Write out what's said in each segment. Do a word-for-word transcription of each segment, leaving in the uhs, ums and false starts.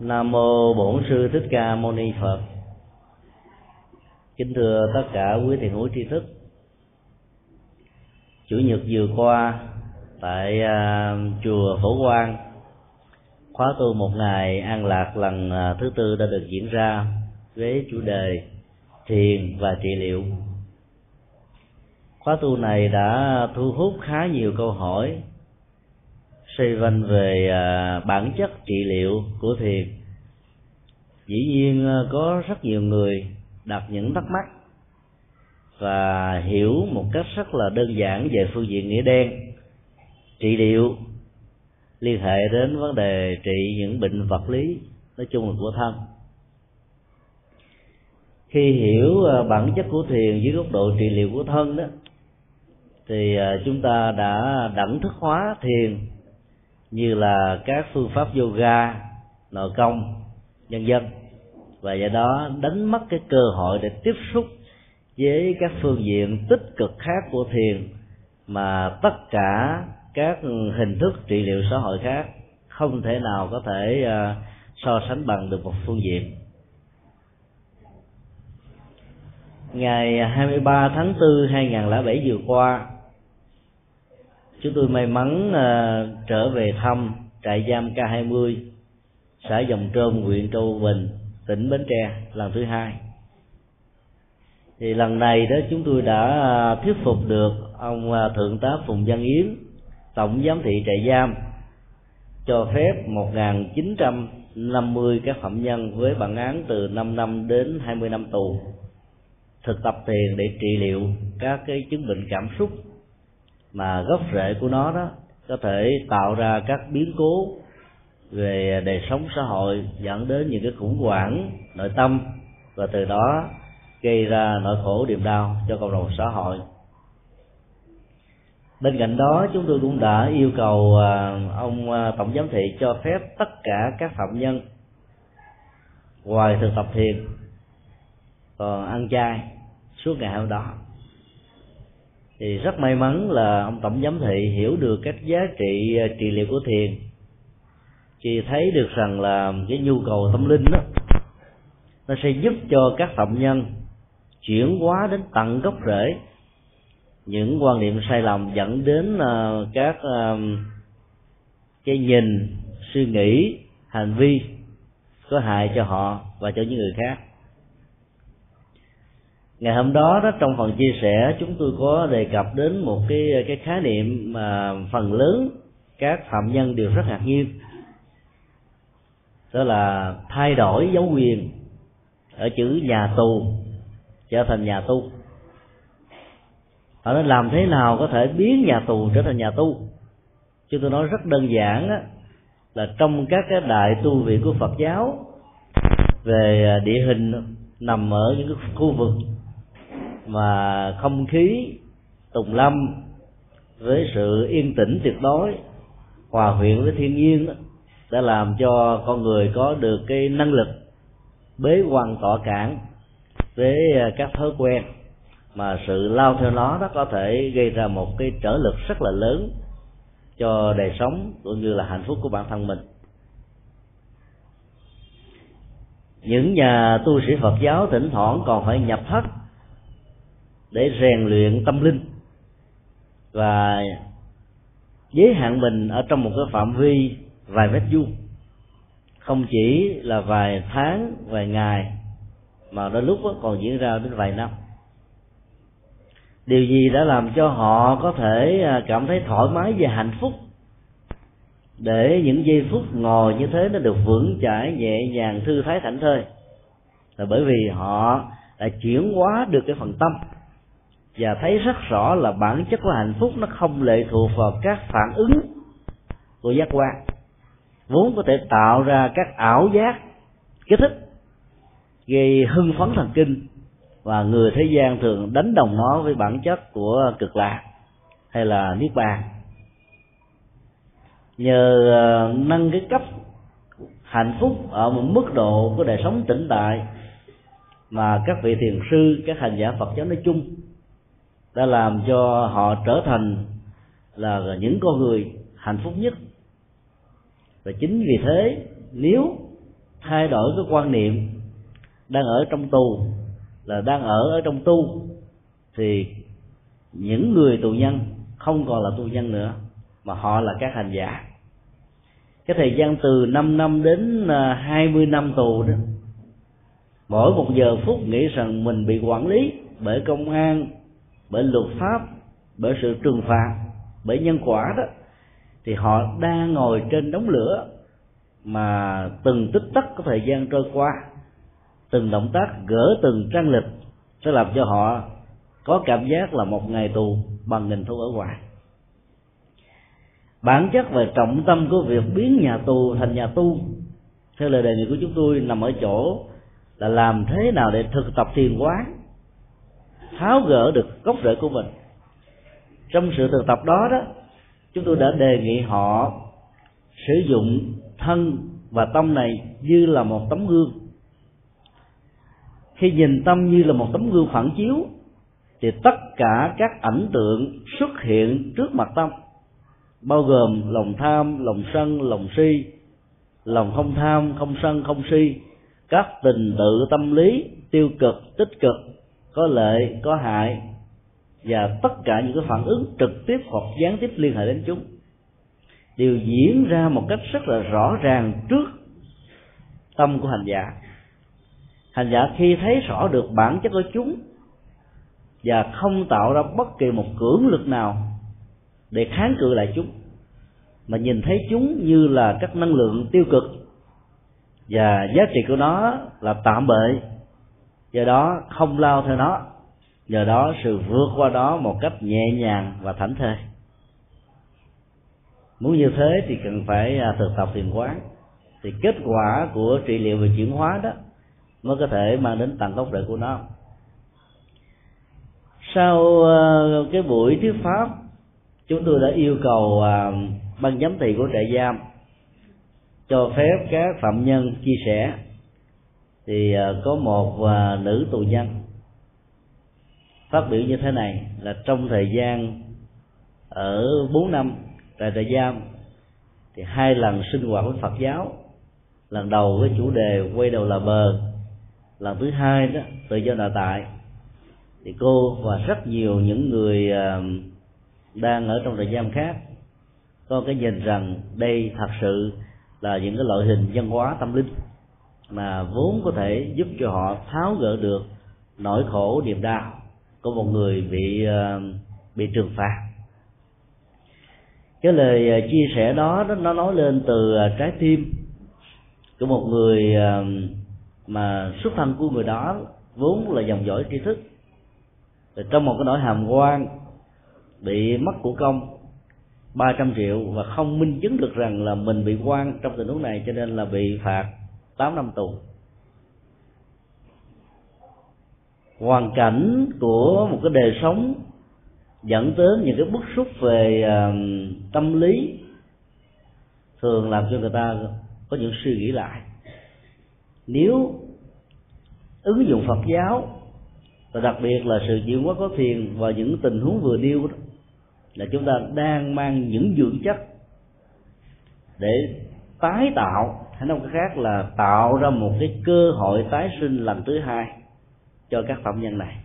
Nam mô Bổn Sư Thích Ca Moni Phật. Kính thưa tất cả quý thiền hữu tri thức, Chủ nhật vừa qua tại uh, chùa Phổ Quang, khóa tu một ngày an lạc lần uh, thứ tư đã được diễn ra với chủ đề thiền và trị liệu. Khóa tu này đã thu hút khá nhiều câu hỏi xoay quanh về bản chất trị liệu của thiền. Dĩ nhiên có rất nhiều người đặt những thắc mắc và hiểu một cách rất là đơn giản về phương diện nghĩa đen. Trị liệu liên hệ đến vấn đề trị những bệnh vật lý, nói chung là của thân. Khi hiểu bản chất của thiền dưới góc độ trị liệu của thân đó, thì chúng ta đã đẳng thức hóa thiền như là các phương pháp yoga, nội công, nhân dân, và do đó đánh mất cái cơ hội để tiếp xúc với các phương diện tích cực khác của thiền mà tất cả các hình thức trị liệu xã hội khác không thể nào có thể so sánh bằng được một phương diện. Ngày hai mươi ba tháng tư hai nghìn không trăm lẻ bảy vừa qua, chúng tôi may mắn uh, trở về thăm trại giam K hai mươi, xã Đồng Trơn, huyện Châu Bình, tỉnh Bến Tre lần thứ hai. Thì lần này đó chúng tôi đã uh, thuyết phục được ông uh, Thượng tá Phùng Văn Yến, Tổng Giám thị trại giam, cho phép một nghìn chín trăm năm mươi các phạm nhân với bản án từ năm năm đến hai mươi năm tù thực tập thiền để trị liệu các cái chứng bệnh cảm xúc mà gốc rễ của nó đó có thể tạo ra các biến cố về đời sống xã hội, dẫn đến những cái khủng hoảng nội tâm và từ đó gây ra nỗi khổ niềm đau cho cộng đồng xã hội. Bên cạnh đó, chúng tôi cũng đã yêu cầu ông Tổng Giám thị cho phép tất cả các phạm nhân ngoài thực tập thiền còn ăn chay suốt ngày hôm đó. Thì rất may mắn là ông Tổng Giám thị hiểu được các giá trị trị liệu của thiền, chị thấy được rằng là cái nhu cầu tâm linh đó nó sẽ giúp cho các phạm nhân chuyển hóa đến tận gốc rễ những quan niệm sai lầm, dẫn đến các cái nhìn, suy nghĩ, hành vi có hại cho họ và cho những người khác. Ngày hôm đó, đó trong phần chia sẻ, chúng tôi có đề cập đến một cái cái khái niệm mà phần lớn các phạm nhân đều rất ngạc nhiên, đó là thay đổi dấu quyền ở chữ nhà tù trở thành nhà tu. Họ nói làm thế nào có thể biến nhà tù trở thành nhà tu? Chứ tôi nói rất đơn giản đó, là trong các cái đại tu viện của Phật giáo, về địa hình nằm ở những cái khu vực mà không khí tùng lâm với sự yên tĩnh tuyệt đối, hòa quyện với thiên nhiên, đã làm cho con người có được cái năng lực bế quan tỏa cản với các thói quen mà sự lao theo nó đó có thể gây ra một cái trở lực rất là lớn cho đời sống cũng như là hạnh phúc của bản thân mình. Những nhà tu sĩ Phật giáo thỉnh thoảng còn phải nhập thất để rèn luyện tâm linh và giới hạn mình ở trong một cái phạm vi vài mét vuông, không chỉ là vài tháng, vài ngày, mà đôi lúc còn diễn ra đến vài năm. Điều gì đã làm cho họ có thể cảm thấy thoải mái và hạnh phúc để những giây phút ngồi như thế nó được vững chãi, nhẹ nhàng, thư thái, thảnh thơi? Là bởi vì họ đã chuyển hóa được cái phần tâm và thấy rất rõ là bản chất của hạnh phúc nó không lệ thuộc vào các phản ứng của giác quan, vốn có thể tạo ra các ảo giác kích thích gây hưng phấn thần kinh, và người thế gian thường đánh đồng nó với bản chất của cực lạc hay là niết bàn. Nhờ nâng cái cấp hạnh phúc ở một mức độ của đời sống tĩnh tại mà các vị thiền sư, các hành giả Phật giáo nói chung đã làm cho họ trở thành là những con người hạnh phúc nhất. Và chính vì thế, nếu thay đổi cái quan niệm đang ở trong tù là đang ở ở trong tu, thì những người tù nhân không còn là tù nhân nữa mà họ là các hành giả. Cái thời gian từ năm năm đến hai mươi năm tù đó, mỗi một giờ phút nghĩ rằng mình bị quản lý bởi công an, bởi luật pháp, bởi sự trừng phạt, bởi nhân quả đó, thì họ đang ngồi trên đống lửa mà từng tích tắc của thời gian trôi qua, từng động tác gỡ từng trang lịch sẽ làm cho họ có cảm giác là một ngày tù bằng nghìn thu ở ngoài. Bản chất và trọng tâm của việc biến nhà tù thành nhà tu theo lời đề nghị của chúng tôi nằm ở chỗ là làm thế nào để thực tập thiền quán, tháo gỡ được gốc rễ của mình. Trong sự thực tập đó đó, chúng tôi đã đề nghị họ sử dụng thân và tâm này như là một tấm gương. Khi nhìn tâm như là một tấm gương phản chiếu thì tất cả các ảnh tượng xuất hiện trước mặt tâm, bao gồm lòng tham, lòng sân, lòng si, lòng không tham, không sân, không si, các tình tự tâm lý tiêu cực, tích cực, có lợi, có hại, và tất cả những cái phản ứng trực tiếp hoặc gián tiếp liên hệ đến chúng đều diễn ra một cách rất là rõ ràng trước tâm của hành giả. Hành giả khi thấy rõ được bản chất của chúng và không tạo ra bất kỳ một cưỡng lực nào để kháng cự lại chúng, mà nhìn thấy chúng như là các năng lượng tiêu cực và giá trị của nó là tạm bợ, do đó không lao theo nó, do đó sự vượt qua đó một cách nhẹ nhàng và thảnh thơi. Muốn như thế thì cần phải thực tập thiền quán, thì kết quả của trị liệu về chuyển hóa đó mới có thể mang đến tận gốc rễ của nó. Sau cái buổi thuyết pháp, chúng tôi đã yêu cầu ban giám thị của trại giam cho phép các phạm nhân chia sẻ. Thì có một nữ tù nhân phát biểu như thế này là trong thời gian ở bốn năm tại trại giam thì hai lần sinh hoạt với Phật giáo, lần đầu với chủ đề quay đầu là bờ, lần thứ hai đó tự do nội tại, thì cô và rất nhiều những người đang ở trong trại giam khác có cái nhìn rằng đây thật sự là những cái loại hình văn hóa tâm linh mà vốn có thể giúp cho họ tháo gỡ được nỗi khổ niềm đau của một người bị bị trừng phạt. Cái lời chia sẻ đó nó nói lên từ trái tim của một người mà xuất thân của người đó vốn là dòng dõi tri thức, trong một cái nỗi hàm oan bị mất của công ba trăm triệu và không minh chứng được rằng là mình bị oan trong tình huống này, cho nên là bị phạt tám năm tù. Hoàn cảnh của một cái đời sống dẫn tới những cái bức xúc về uh, tâm lý thường làm cho người ta có những suy nghĩ lại. Nếu ứng dụng Phật giáo và đặc biệt là sự chuyển hóa có thiền và những tình huống vừa nêu đó, là chúng ta đang mang những dưỡng chất để tái tạo, hay nói một cách khác là tạo ra một cái cơ hội tái sinh lần thứ hai cho các phạm nhân này.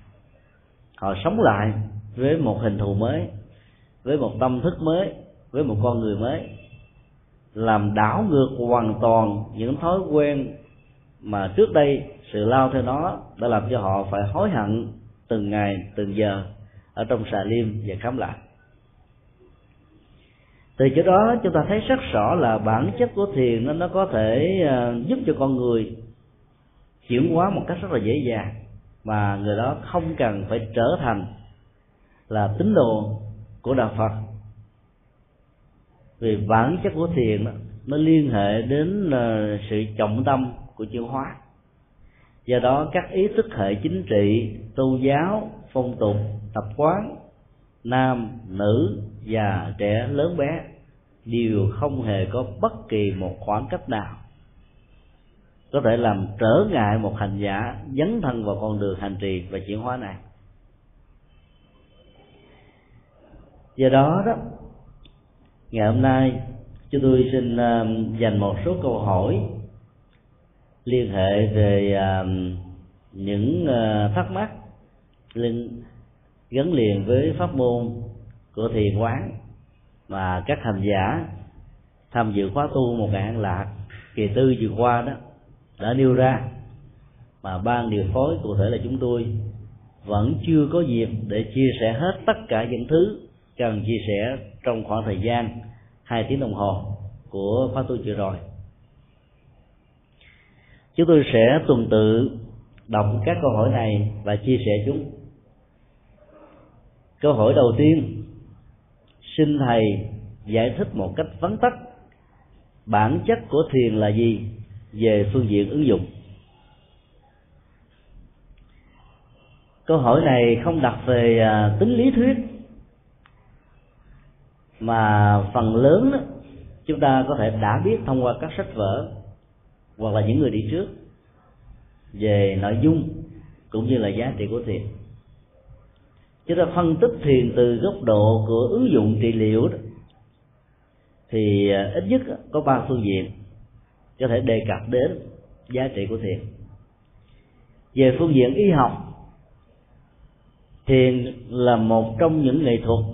Họ sống lại với một hình thù mới, với một tâm thức mới, với một con người mới, làm đảo ngược hoàn toàn những thói quen mà trước đây sự lao theo nó đã làm cho họ phải hối hận từng ngày từng giờ ở trong xà liêm và khám lại. Từ chỗ đó chúng ta thấy rất rõ là bản chất của thiền nó, nó có thể giúp cho con người chuyển hóa một cách rất là dễ dàng, mà người đó không cần phải trở thành là tín đồ của Đạo Phật, vì bản chất của thiền đó, nó liên hệ đến sự trọng tâm của chuyển hóa. Do đó các ý thức hệ chính trị, tôn giáo, phong tục, tập quán, nam, nữ, già, trẻ, lớn bé đều không hề có bất kỳ một khoảng cách nào có thể làm trở ngại một hành giả dấn thân vào con đường hành trì và chuyển hóa này. Do đó đó, ngày hôm nay chúng tôi xin dành một số câu hỏi liên hệ về uh, những uh, thắc mắc liên gắn liền với pháp môn của thiền quán mà các hành giả tham dự khóa tu một ngày an lạc kỳ tư vừa qua đó đã nêu ra, mà ban điều phối cụ thể là chúng tôi vẫn chưa có dịp để chia sẻ hết tất cả những thứ cần chia sẻ trong khoảng thời gian hai tiếng đồng hồ của khóa tu vừa rồi. Chúng tôi sẽ tuần tự đọc các câu hỏi này và chia sẻ chúng. Câu hỏi đầu tiên: xin thầy giải thích một cách vắn tắt bản chất của thiền là gì về phương diện ứng dụng. Câu hỏi này không đặt về tính lý thuyết, mà phần lớn đó, chúng ta có thể đã biết thông qua các sách vở hoặc là những người đi trước về nội dung cũng như là giá trị của thiền. Chúng ta phân tích thiền từ góc độ của ứng dụng trị liệu đó, thì ít nhất có ba phương diện có thể đề cập đến giá trị của thiền. Về phương diện y học, thiền là một trong những nghệ thuật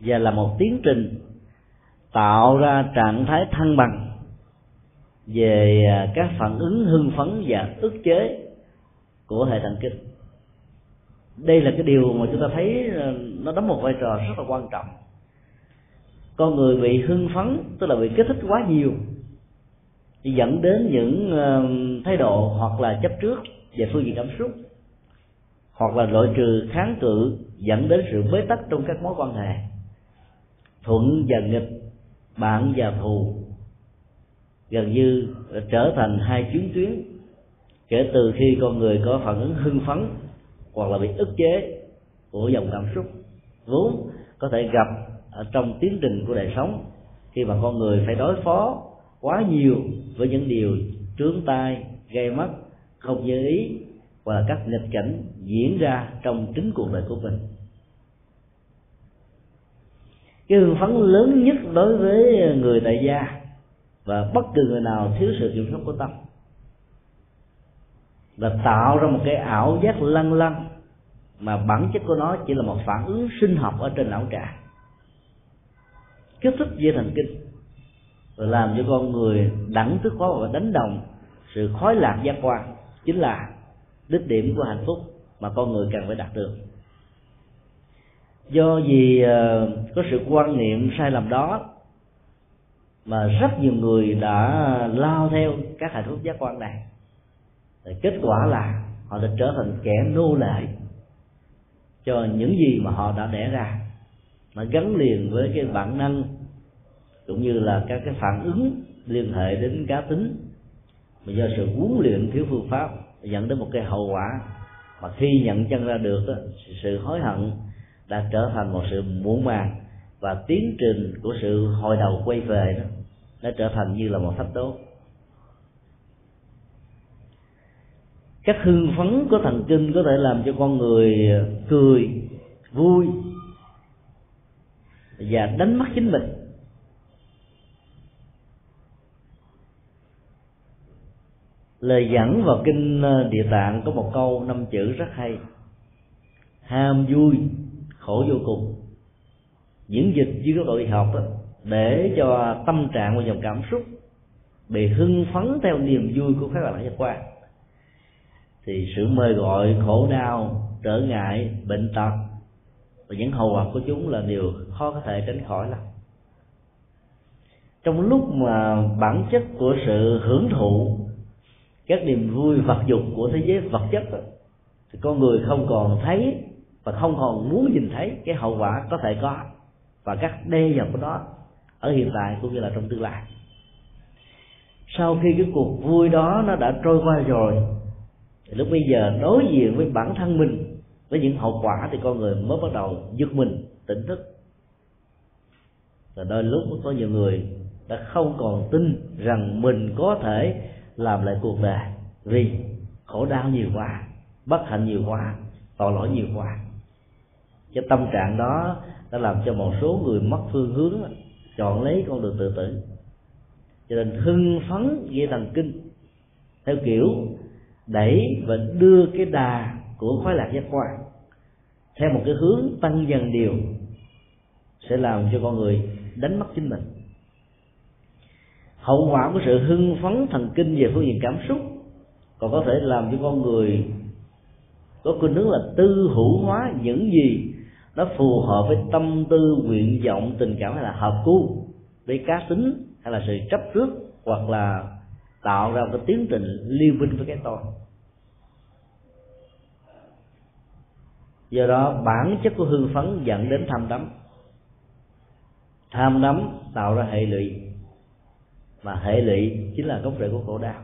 và là một tiến trình tạo ra trạng thái thăng bằng về các phản ứng hưng phấn và ức chế của hệ thần kinh. Đây là cái điều mà chúng ta thấy nó đóng một vai trò rất là quan trọng. Con người bị hưng phấn, tức là bị kích thích quá nhiều, thì dẫn đến những thái độ hoặc là chấp trước về phương diện cảm xúc, hoặc là loại trừ kháng cự, dẫn đến sự bế tắc trong các mối quan hệ, thuận và nghịch, bạn và thù, gần như trở thành hai chiến tuyến kể từ khi con người có phản ứng hưng phấn hoặc là bị ức chế của dòng cảm xúc vốn có thể gặp ở trong tiến trình của đời sống, khi mà con người phải đối phó quá nhiều với những điều trướng tai, gây mất, không như ý, hoặc là các nghịch cảnh diễn ra trong chính cuộc đời của mình. Cái hưng phấn lớn nhất đối với người tại gia và bất cứ người nào thiếu sự kiểm soát của tâm là tạo ra một cái ảo giác lăng lăng, mà bản chất của nó chỉ là một phản ứng sinh học ở trên não trạng, kích thích dây thần kinh, rồi làm cho con người đẳng thức khó và đánh đồng sự khoái lạc giác quan, chính là đích điểm của hạnh phúc mà con người cần phải đạt được. Do vì có sự quan niệm sai lầm đó mà rất nhiều người đã lao theo các hạnh phúc giác quan này. Kết quả là họ đã trở thành kẻ nô lệ cho những gì mà họ đã đẻ ra, mà gắn liền với cái bản năng cũng như là các cái phản ứng liên hệ đến cá tính, mà do sự huấn luyện thiếu phương pháp dẫn đến một cái hậu quả mà khi nhận chân ra được đó, sự hối hận đã trở thành một sự muộn màng, và tiến trình của sự hồi đầu quay về đó đã trở thành như là một thách đố. Các hưng phấn của thần kinh có thể làm cho con người cười, vui và đánh mất chính mình. Lời dẫn vào kinh Địa Tạng có một câu năm chữ rất hay: ham vui khổ vô cùng. Diễn dịch dưới góc độ y học đó, để cho tâm trạng và dòng cảm xúc bị hưng phấn theo niềm vui của các bạn giác quan, thì sự mời gọi khổ đau, trở ngại, bệnh tật và những hậu quả của chúng là điều khó có thể tránh khỏi lắm. Trong lúc mà bản chất của sự hưởng thụ các niềm vui vật dục của thế giới vật chất đó, thì con người không còn thấy và không còn muốn nhìn thấy cái hậu quả có thể có và các đe dọa của nó ở hiện tại cũng như là trong tương lai. Sau khi cái cuộc vui đó nó đã trôi qua rồi, thì lúc bây giờ đối diện với bản thân mình, với những hậu quả, thì con người mới bắt đầu giật mình, tỉnh thức. Và đôi lúc có nhiều người đã không còn tin rằng mình có thể làm lại cuộc đời, vì khổ đau nhiều quá, bất hạnh nhiều quá, tội lỗi nhiều quá. Cái tâm trạng đó đã làm cho một số người mất phương hướng, chọn lấy con đường tự tử. Cho nên hưng phấn dây thần kinh theo kiểu đẩy và đưa cái đà của khoái lạc giác quan theo một cái hướng tăng dần điều sẽ làm cho con người đánh mất chính mình. Hậu quả của sự hưng phấn thần kinh về phương diện cảm xúc còn có thể làm cho con người có khuynh hướng là tư hữu hóa những gì nó phù hợp với tâm tư, nguyện vọng, tình cảm hay là hợp cu với cá tính hay là sự chấp trước, hoặc là tạo ra một cái tiến trình liên minh với cái tôi. Do đó bản chất của hưng phấn dẫn đến tham đắm, tham đắm tạo ra hệ lụy, mà hệ lụy chính là gốc rễ của khổ đau.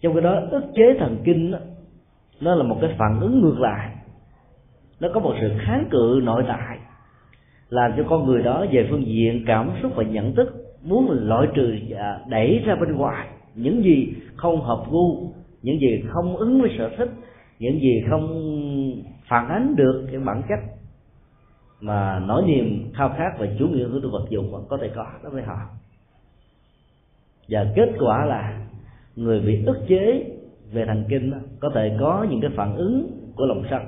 Trong cái đó ức chế thần kinh đó, nó là một cái phản ứng ngược lại, nó có một sự kháng cự nội tại làm cho con người đó về phương diện cảm xúc và nhận thức muốn loại trừ và đẩy ra bên ngoài những gì không hợp gu, những gì không ứng với sở thích, những gì không phản ánh được cái bản chất mà nỗi niềm khao khát và chủ nghĩa hưởng thụ vật dụng vẫn có thể có đối với họ. Và kết quả là người bị ức chế về thần kinh có thể có những cái phản ứng của lòng sân,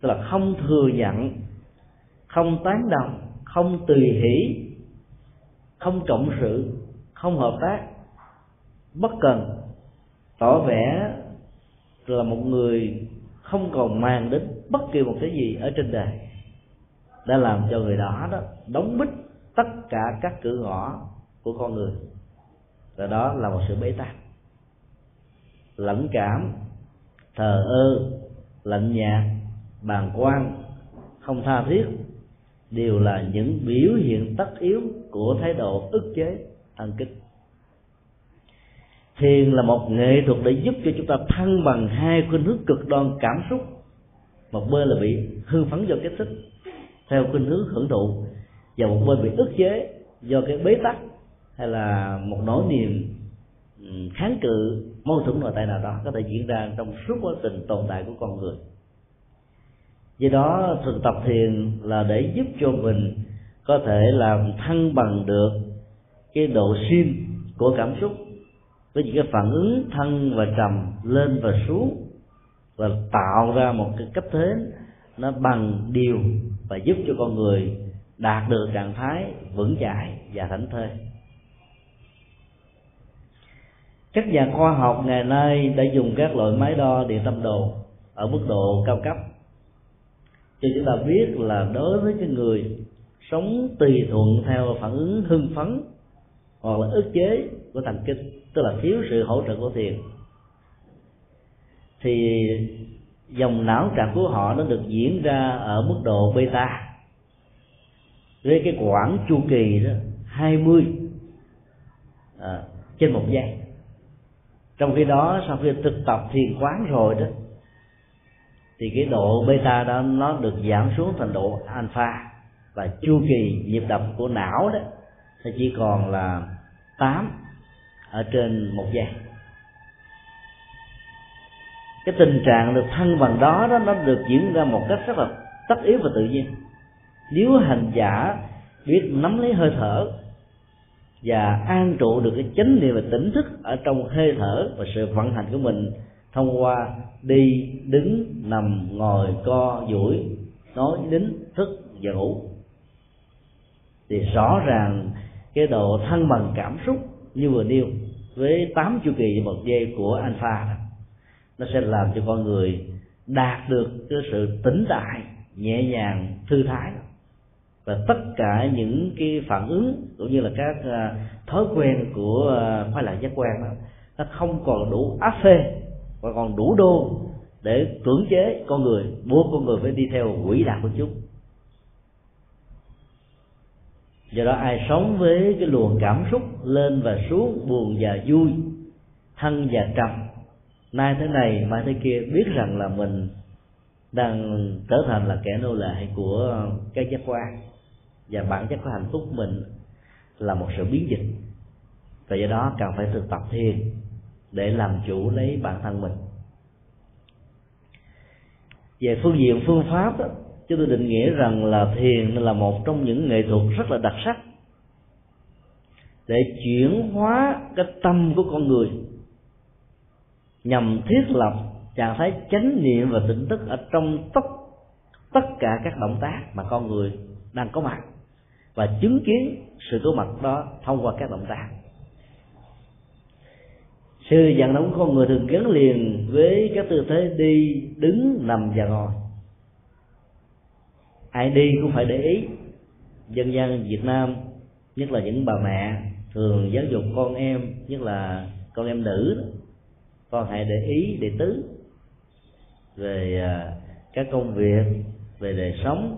tức là không thừa nhận, không tán đồng, không tùy hỷ, không cộng sự, không hợp tác, bất cần, tỏ vẻ là một người không còn mang đến bất kỳ một cái gì ở trên đời, đã làm cho người đó đó đóng bít tất cả các cửa ngõ của con người. Và đó là một sự bế tắc, lẫn cảm, thờ ơ, lạnh nhạt, bàng quan, không tha thiết đều là những biểu hiện tất yếu của thái độ ức chế thần kinh. Thiền là một nghệ thuật để giúp cho chúng ta thăng bằng hai khuynh hướng cực đoan cảm xúc, một bên là bị hưng phấn do kích thích theo khuynh hướng hưởng thụ, và một bên bị ức chế do cái bế tắc hay là một nỗi niềm kháng cự, mâu thuẫn nội tại nào đó có thể diễn ra trong suốt quá trình tồn tại của con người. Do đó thực tập thiền là để giúp cho mình có thể làm thăng bằng được cái độ xiêm của cảm xúc với những cái phản ứng thăng và trầm, lên và xuống, và tạo ra một cái cách thế nó bằng điều và giúp cho con người đạt được trạng thái vững chãi và thảnh thơi. Các nhà khoa học ngày nay đã dùng các loại máy đo điện tâm đồ ở mức độ cao cấp cho chúng ta biết là đối với cái người sống tùy thuận theo phản ứng hưng phấn hoặc là ức chế của thần kinh, tức là thiếu sự hỗ trợ của thiền, thì dòng não trạng của họ nó được diễn ra ở mức độ beta với cái quãng chu kỳ đó hai mươi à, trên một giây. Trong khi đó sau khi thực tập thiền quán rồi đó thì cái độ beta đó nó được giảm xuống thành độ alpha, và chu kỳ nhịp đập của não đó nó chỉ còn là tám ở trên một giây. Cái tình trạng được thăng bằng đó, đó nó được diễn ra một cách rất là tất yếu và tự nhiên nếu hành giả biết nắm lấy hơi thở và an trụ được cái chánh niệm và tỉnh thức ở trong hơi thở và sự vận hành của mình thông qua đi, đứng, nằm, ngồi, co, duỗi, nói, nín, thức và ngủ. Thì rõ ràng cái độ thăng bằng cảm xúc như vừa nêu với tám chu kỳ một giây của alpha nó sẽ làm cho con người đạt được cái sự tĩnh tại, nhẹ nhàng, thư thái, và tất cả những cái phản ứng cũng như là các thói quen của khoái lạc giác quan đó, nó không còn đủ áp phê và còn đủ đô để cưỡng chế con người, buộc con người phải đi theo quỹ đạo của chúng. Do đó ai sống với cái luồng cảm xúc lên và xuống, buồn và vui, thăng và trầm, nay thế này mai thế kia, biết rằng là mình đang trở thành là kẻ nô lệ của cái giác quan, và bản chất của hạnh phúc mình là một sự biến dịch. Và do đó cần phải thực tập thiền để làm chủ lấy bản thân mình. Về phương diện phương pháp đó, chúng tôi định nghĩa rằng là thiền là một trong những nghệ thuật rất là đặc sắc để chuyển hóa cái tâm của con người nhằm thiết lập trạng thái chánh niệm và tỉnh thức ở trong tất tất cả các động tác mà con người đang có mặt, và chứng kiến sự có mặt đó thông qua các động tác. Sự vận động của con người thường gắn liền với các tư thế đi, đứng, nằm và ngồi. Ai đi cũng phải để ý. Dân gian Việt Nam, nhất là những bà mẹ, thường giáo dục con em, nhất là con em nữ, con hãy để ý đệ tứ về các công việc, về đời sống,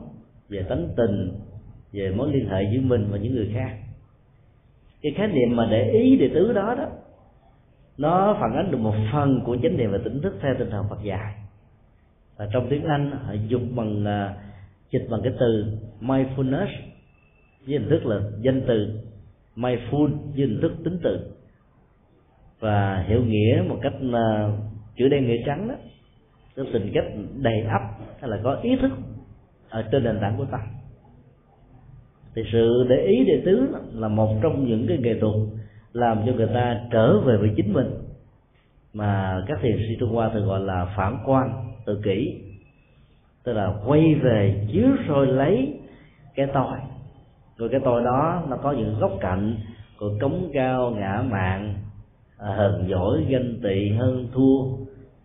về tánh tình, về mối liên hệ giữa mình và những người khác. Cái khái niệm mà để ý đệ tứ đó đó, nó phản ánh được một phần của chánh niệm và tỉnh thức theo tinh thần Phật dạy. Và trong tiếng Anh họ dùng bằng dịch bằng cái từ mindfulness với hình thức là danh từ, mindful với hình thức tính từ. Và hiểu nghĩa một cách chữ đen nghĩa trắng đó, tức tình cách đầy ắp hay là có ý thức ở trên nền tảng của tâm. Thì sự để ý đệ tứ là một trong những cái nghệ thuật làm cho người ta trở về với chính mình, mà các thiền sư Trung Hoa thường gọi là phản quan tự kỷ, tức là quay về chiếu soi lấy cái tôi. Rồi cái tôi đó nó có những góc cạnh của cống cao, ngã mạn, hờn dỗi, ganh tị, hơn thua,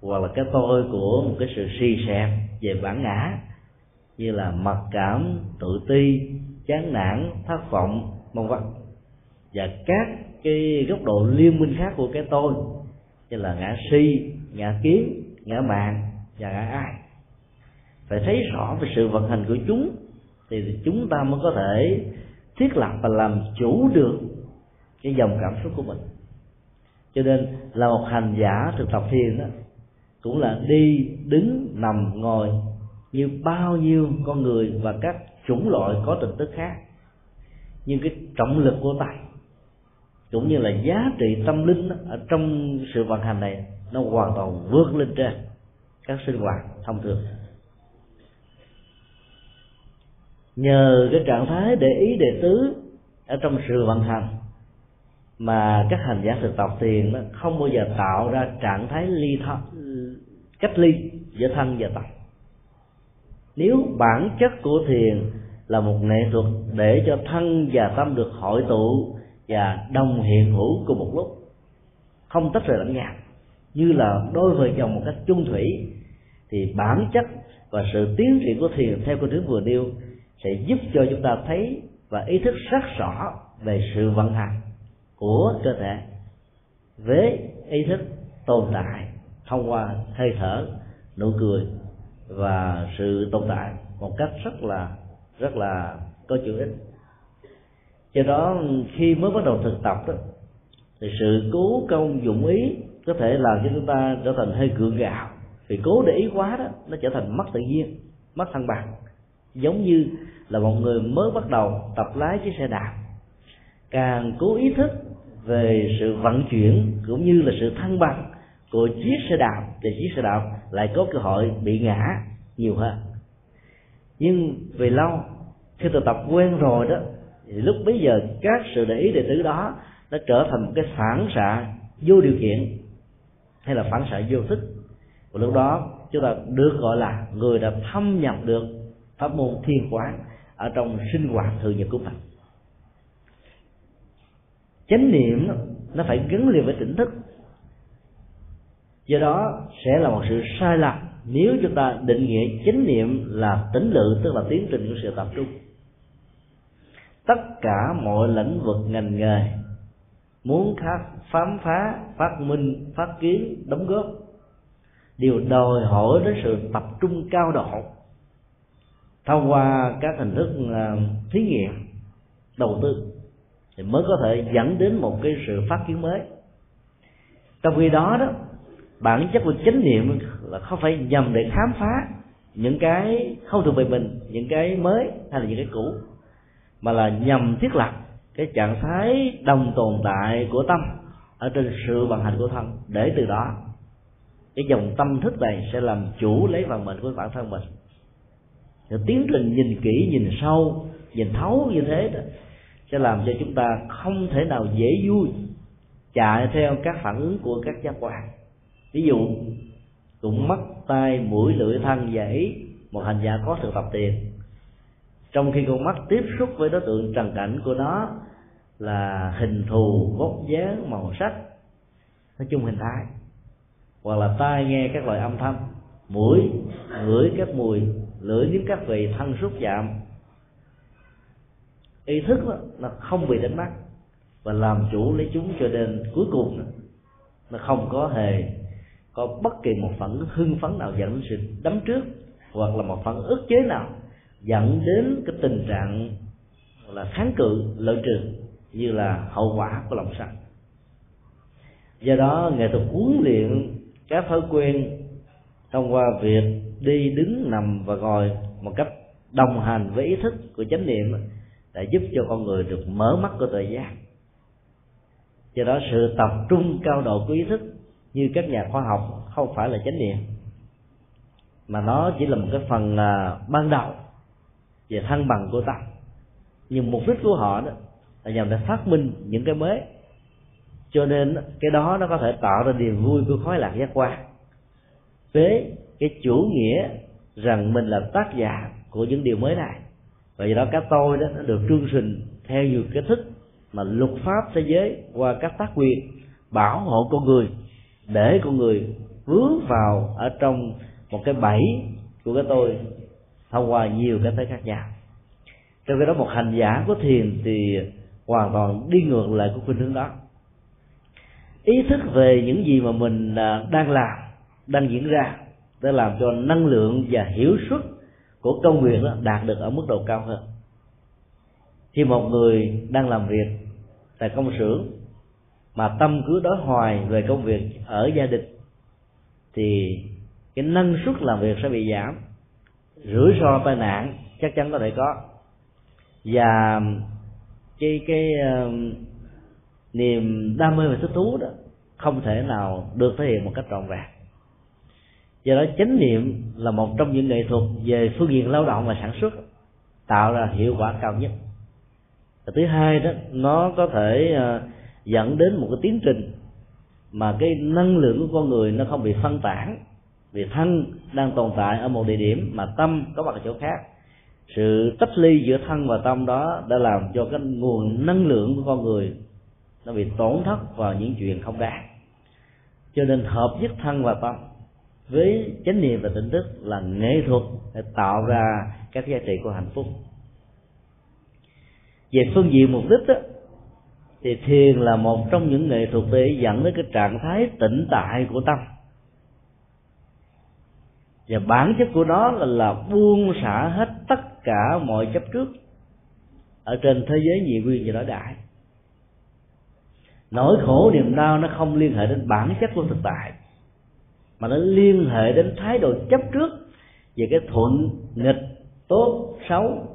hoặc là cái tôi của một cái sự suy sẹo về bản ngã như là mặc cảm, tự ti, chán nản, thất vọng, vân vân, và các cái góc độ liên minh khác của cái tôi như là ngã si, ngã kiến, ngã mạn và ngã ai. Phải thấy rõ về sự vận hành của chúng thì chúng ta mới có thể thiết lập và làm chủ được cái dòng cảm xúc của mình. Cho nên là một hành giả thực tập thiền đó cũng là đi, đứng, nằm, ngồi như bao nhiêu con người và các chủng loại có tình thức khác, nhưng cái trọng lực của tay cũng như là giá trị tâm linh ở trong sự vận hành này nó hoàn toàn vượt lên trên các sinh hoạt thông thường. Nhờ cái trạng thái để ý đệ tứ ở trong sự vận hành mà các hành giả thực tập thiền nó không bao giờ tạo ra trạng thái ly thân, cách ly giữa thân và tâm. Nếu bản chất của thiền là một nghệ thuật để cho thân và tâm được hội tụ và đồng hiện hữu cùng một lúc, không tách rời lẫn nhau, như là đôi vợ chồng một cách chung thủy, thì bản chất và sự tiến triển của thiền theo con đường vừa nêu sẽ giúp cho chúng ta thấy và ý thức rất rõ về sự vận hành của cơ thể với ý thức tồn tại thông qua hơi thở, nụ cười và sự tồn tại một cách rất là rất là có chủ ích. Do đó khi mới bắt đầu thực tập đó, thì sự cố công dụng ý có thể làm cho chúng ta trở thành hơi gượng gạo, vì cố để ý quá đó nó trở thành mất tự nhiên, mất thăng bằng, giống như là một người mới bắt đầu tập lái chiếc xe đạp. Càng cố ý thức về sự vận chuyển cũng như là sự thăng bằng của chiếc xe đạp thì chiếc xe đạp lại có cơ hội bị ngã nhiều hơn. Nhưng về lâu khi tôi tập quen rồi đó thì lúc bấy giờ các sự để ý đệ tứ đó nó trở thành một cái phản xạ vô điều kiện hay là phản xạ vô thức, và lúc đó chúng ta được gọi là người đã thâm nhập được pháp môn thiền quán ở trong sinh hoạt thường nhật của mình. Chánh niệm nó phải gắn liền với tỉnh thức, do đó sẽ là một sự sai lầm nếu chúng ta định nghĩa chánh niệm là tỉnh lự, tức là tiến trình của sự tập trung. Tất cả mọi lĩnh vực ngành nghề muốn khám phá, phát minh, phát kiến, đóng góp đều đòi hỏi đến sự tập trung cao độ thông qua các hình thức thí nghiệm, đầu tư thì mới có thể dẫn đến một cái sự phát kiến mới. Trong khi đó đó, bản chất của chánh niệm là không phải nhằm để khám phá những cái không thuộc về mình, những cái mới hay là những cái cũ, mà là nhằm thiết lập cái trạng thái đồng tồn tại của tâm ở trên sự vận hành của thân, để từ đó cái dòng tâm thức này sẽ làm chủ lấy vận mệnh của bản thân mình. Thì tiến trình nhìn kỹ, nhìn sâu, nhìn thấu như thế đó sẽ làm cho chúng ta không thể nào dễ vui chạy theo các phản ứng của các giác quan. Ví dụ cũng mắt, tai, mũi, lưỡi, thân, dãy một hành giả có thực tập thiền, trong khi con mắt tiếp xúc với đối tượng trần cảnh của nó là hình thù, vóc dáng, màu sắc, nói chung hình thái, hoặc là tai nghe các loại âm thanh, mũi ngửi các mùi, lưỡi nếm các vị, thân xúc chạm. Ý thức đó, nó không bị đánh mất và làm chủ lấy chúng, cho nên cuối cùng nó không có hề có bất kỳ một phản ứng hưng phấn nào dẫn đến sự đấm trước, hoặc là một phản ức chế nào dẫn đến cái tình trạng là kháng cự lợi trừ như là hậu quả của lòng sân. Do đó nghệ thuật huấn luyện các thói quen thông qua việc đi, đứng, nằm và ngồi một cách đồng hành với ý thức của chánh niệm đã giúp cho con người được mở mắt của thời gian. Do đó sự tập trung cao độ của ý thức như các nhà khoa học không phải là chánh niệm, mà nó chỉ là một cái phần ban đầu về thăng bằng của tâm. Nhưng mục đích của họ đó là nhằm để phát minh những cái mới, cho nên cái đó nó có thể tạo ra niềm vui của khoái lạc giác quan, với cái chủ nghĩa rằng mình là tác giả của những điều mới này. Và do đó cái tôi đó nó được trương sình theo nhiều cái thức mà luật pháp thế giới qua các tác quyền bảo hộ con người, để con người vướng vào ở trong một cái bẫy của cái tôi thông qua nhiều cái thế khác nhau. Trong cái đó một hành giả của thiền thì hoàn toàn đi ngược lại của khuynh hướng đó. Ý thức về những gì mà mình đang làm, đang diễn ra để làm cho năng lượng và hiệu suất của công việc đó đạt được ở mức độ cao hơn. Khi một người đang làm việc tại công xưởng mà tâm cứ đối hoài về công việc ở gia đình thì cái năng suất làm việc sẽ bị giảm, rủi ro tai nạn chắc chắn có thể có, và cái cái uh, niềm đam mê và thích thú đó không thể nào được thể hiện một cách trọn vẹn. Do đó chánh niệm là một trong những nghệ thuật về phương diện lao động và sản xuất tạo ra hiệu quả cao nhất. Và thứ hai đó, nó có thể uh, dẫn đến một cái tiến trình mà cái năng lượng của con người nó không bị phân tán, vì thân đang tồn tại ở một địa điểm mà tâm có mặt ở chỗ khác. Sự tách ly giữa thân và tâm đó đã làm cho cái nguồn năng lượng của con người nó bị tổn thất vào những chuyện không đáng. Cho nên hợp nhất thân và tâm với chánh niệm và tỉnh thức là nghệ thuật để tạo ra các giá trị của hạnh phúc. Về phương diện mục đích đó, thì thiền là một trong những nghệ thuật để dẫn đến cái trạng thái tĩnh tại của tâm, và bản chất của nó là, là buông xả hết tất cả mọi chấp trước ở trên thế giới nhị nguyên và đối đại. Nỗi khổ niềm đau nó không liên hệ đến bản chất của thực tại, mà nó liên hệ đến thái độ chấp trước về cái thuận nghịch, tốt xấu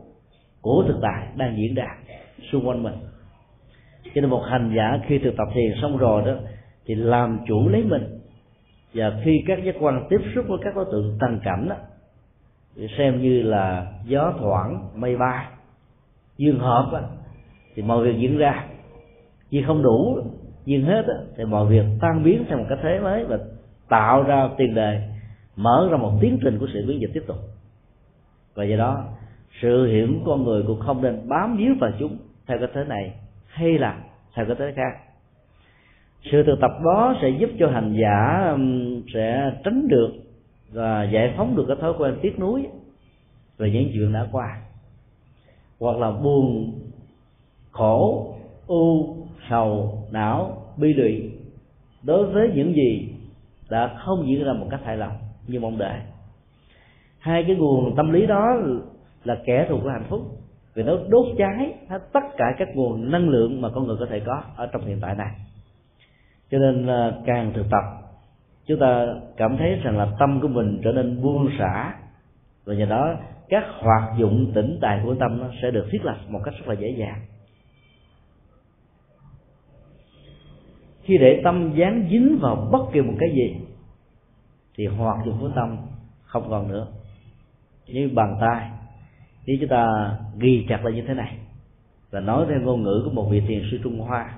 của thực tại đang diễn ra xung quanh mình. Cho nên một hành giả khi thực tập thiền xong rồi đó thì làm chủ lấy mình, và khi các giác quan tiếp xúc với các đối tượng trần cảnh đó, thì xem như là gió thoảng, mây bay, duyên hợp đó, thì mọi việc diễn ra. Duyên không đủ, duyên hết đó, thì mọi việc tan biến theo một cái thế mới và tạo ra tiền đề, mở ra một tiến trình của sự biến dịch tiếp tục. Và do đó sự hiểu của con người cũng không nên bám víu vào chúng theo cái thế này hay là theo cái thế khác. Sự thực tập đó sẽ giúp cho hành giả sẽ tránh được và giải phóng được cái thói quen tiếc nuối về những chuyện đã qua, hoặc là buồn, khổ, u, sầu, não, bi lụy đối với những gì đã không diễn ra một cách hài lòng như mong đợi. Hai cái nguồn tâm lý đó là kẻ thù của hạnh phúc, vì nó đốt cháy hết tất cả các nguồn năng lượng mà con người có thể có ở trong hiện tại này. Cho nên càng thực tập, chúng ta cảm thấy rằng là tâm của mình trở nên buông xả, và nhờ đó các hoạt dụng tĩnh tại của tâm nó sẽ được thiết lập một cách rất là dễ dàng. Khi để tâm dán dính vào bất kỳ một cái gì thì hoạt dụng của tâm không còn nữa. Như bàn tay, nếu chúng ta ghi chặt lại như thế này, và nói theo ngôn ngữ của một vị thiền sư Trung Hoa,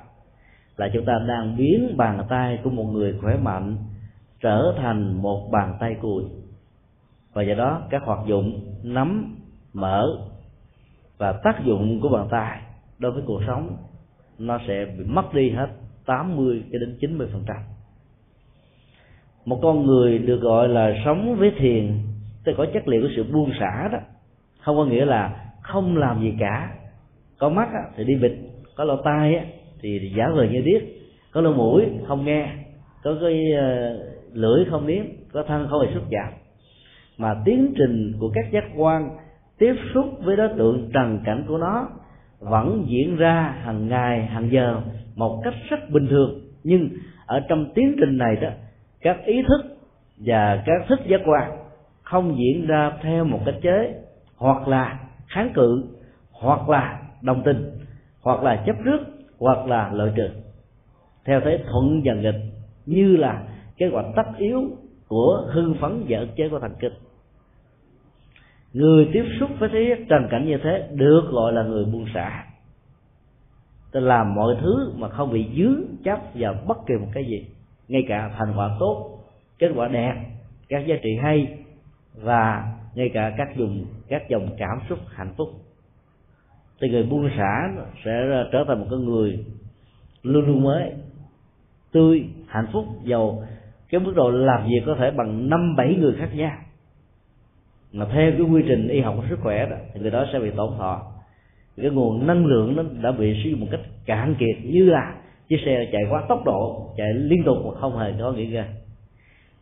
là chúng ta đang biến bàn tay của một người khỏe mạnh trở thành một bàn tay cùi. Và do đó các hoạt dụng nắm, mở và tác dụng của bàn tay đối với cuộc sống nó sẽ bị mất đi hết tám mươi cho đến chín mươi phần trăm. Một con người được gọi là sống với thiền, tức có chất liệu của sự buông xả đó, không có nghĩa là không làm gì cả. Có mắt thì đi bịt, có lỗ tai thì giả vờ như điếc, có lỗ mũi không nghe, có cái lưỡi không nếm, có thân không hề xúc chạm. Mà tiến trình của các giác quan tiếp xúc với đối tượng trần cảnh của nó vẫn diễn ra hàng ngày, hàng giờ một cách rất bình thường. Nhưng ở trong tiến trình này đó, các ý thức và các thức giác quan không diễn ra theo một cách chế, hoặc là kháng cự, hoặc là đồng tình, hoặc là chấp trước, hoặc là lợi trừ, theo thế thuận và nghịch, như là kế hoạch tất yếu của hưng phấn và ức chế của thần kinh. Người tiếp xúc với thế trần cảnh như thế được gọi là người buông xả, tức là mọi thứ mà không bị dướng chấp vào bất kỳ một cái gì, ngay cả thành quả tốt, kết quả đẹp, các giá trị hay, và ngay cả các dùng các dòng cảm xúc hạnh phúc. Thì người buông xả sẽ trở thành một cái người luôn luôn mới, tươi, hạnh phúc, giàu. Cái mức độ làm việc có thể bằng năm bảy người khác nhau, mà theo cái quy trình y học của sức khỏe đó, thì người đó sẽ bị tổn thọ. Cái nguồn năng lượng nó đã bị sử dụng một cách cạn kiệt, như là chiếc xe chạy quá tốc độ, chạy liên tục mà không hề có nghỉ ngơi.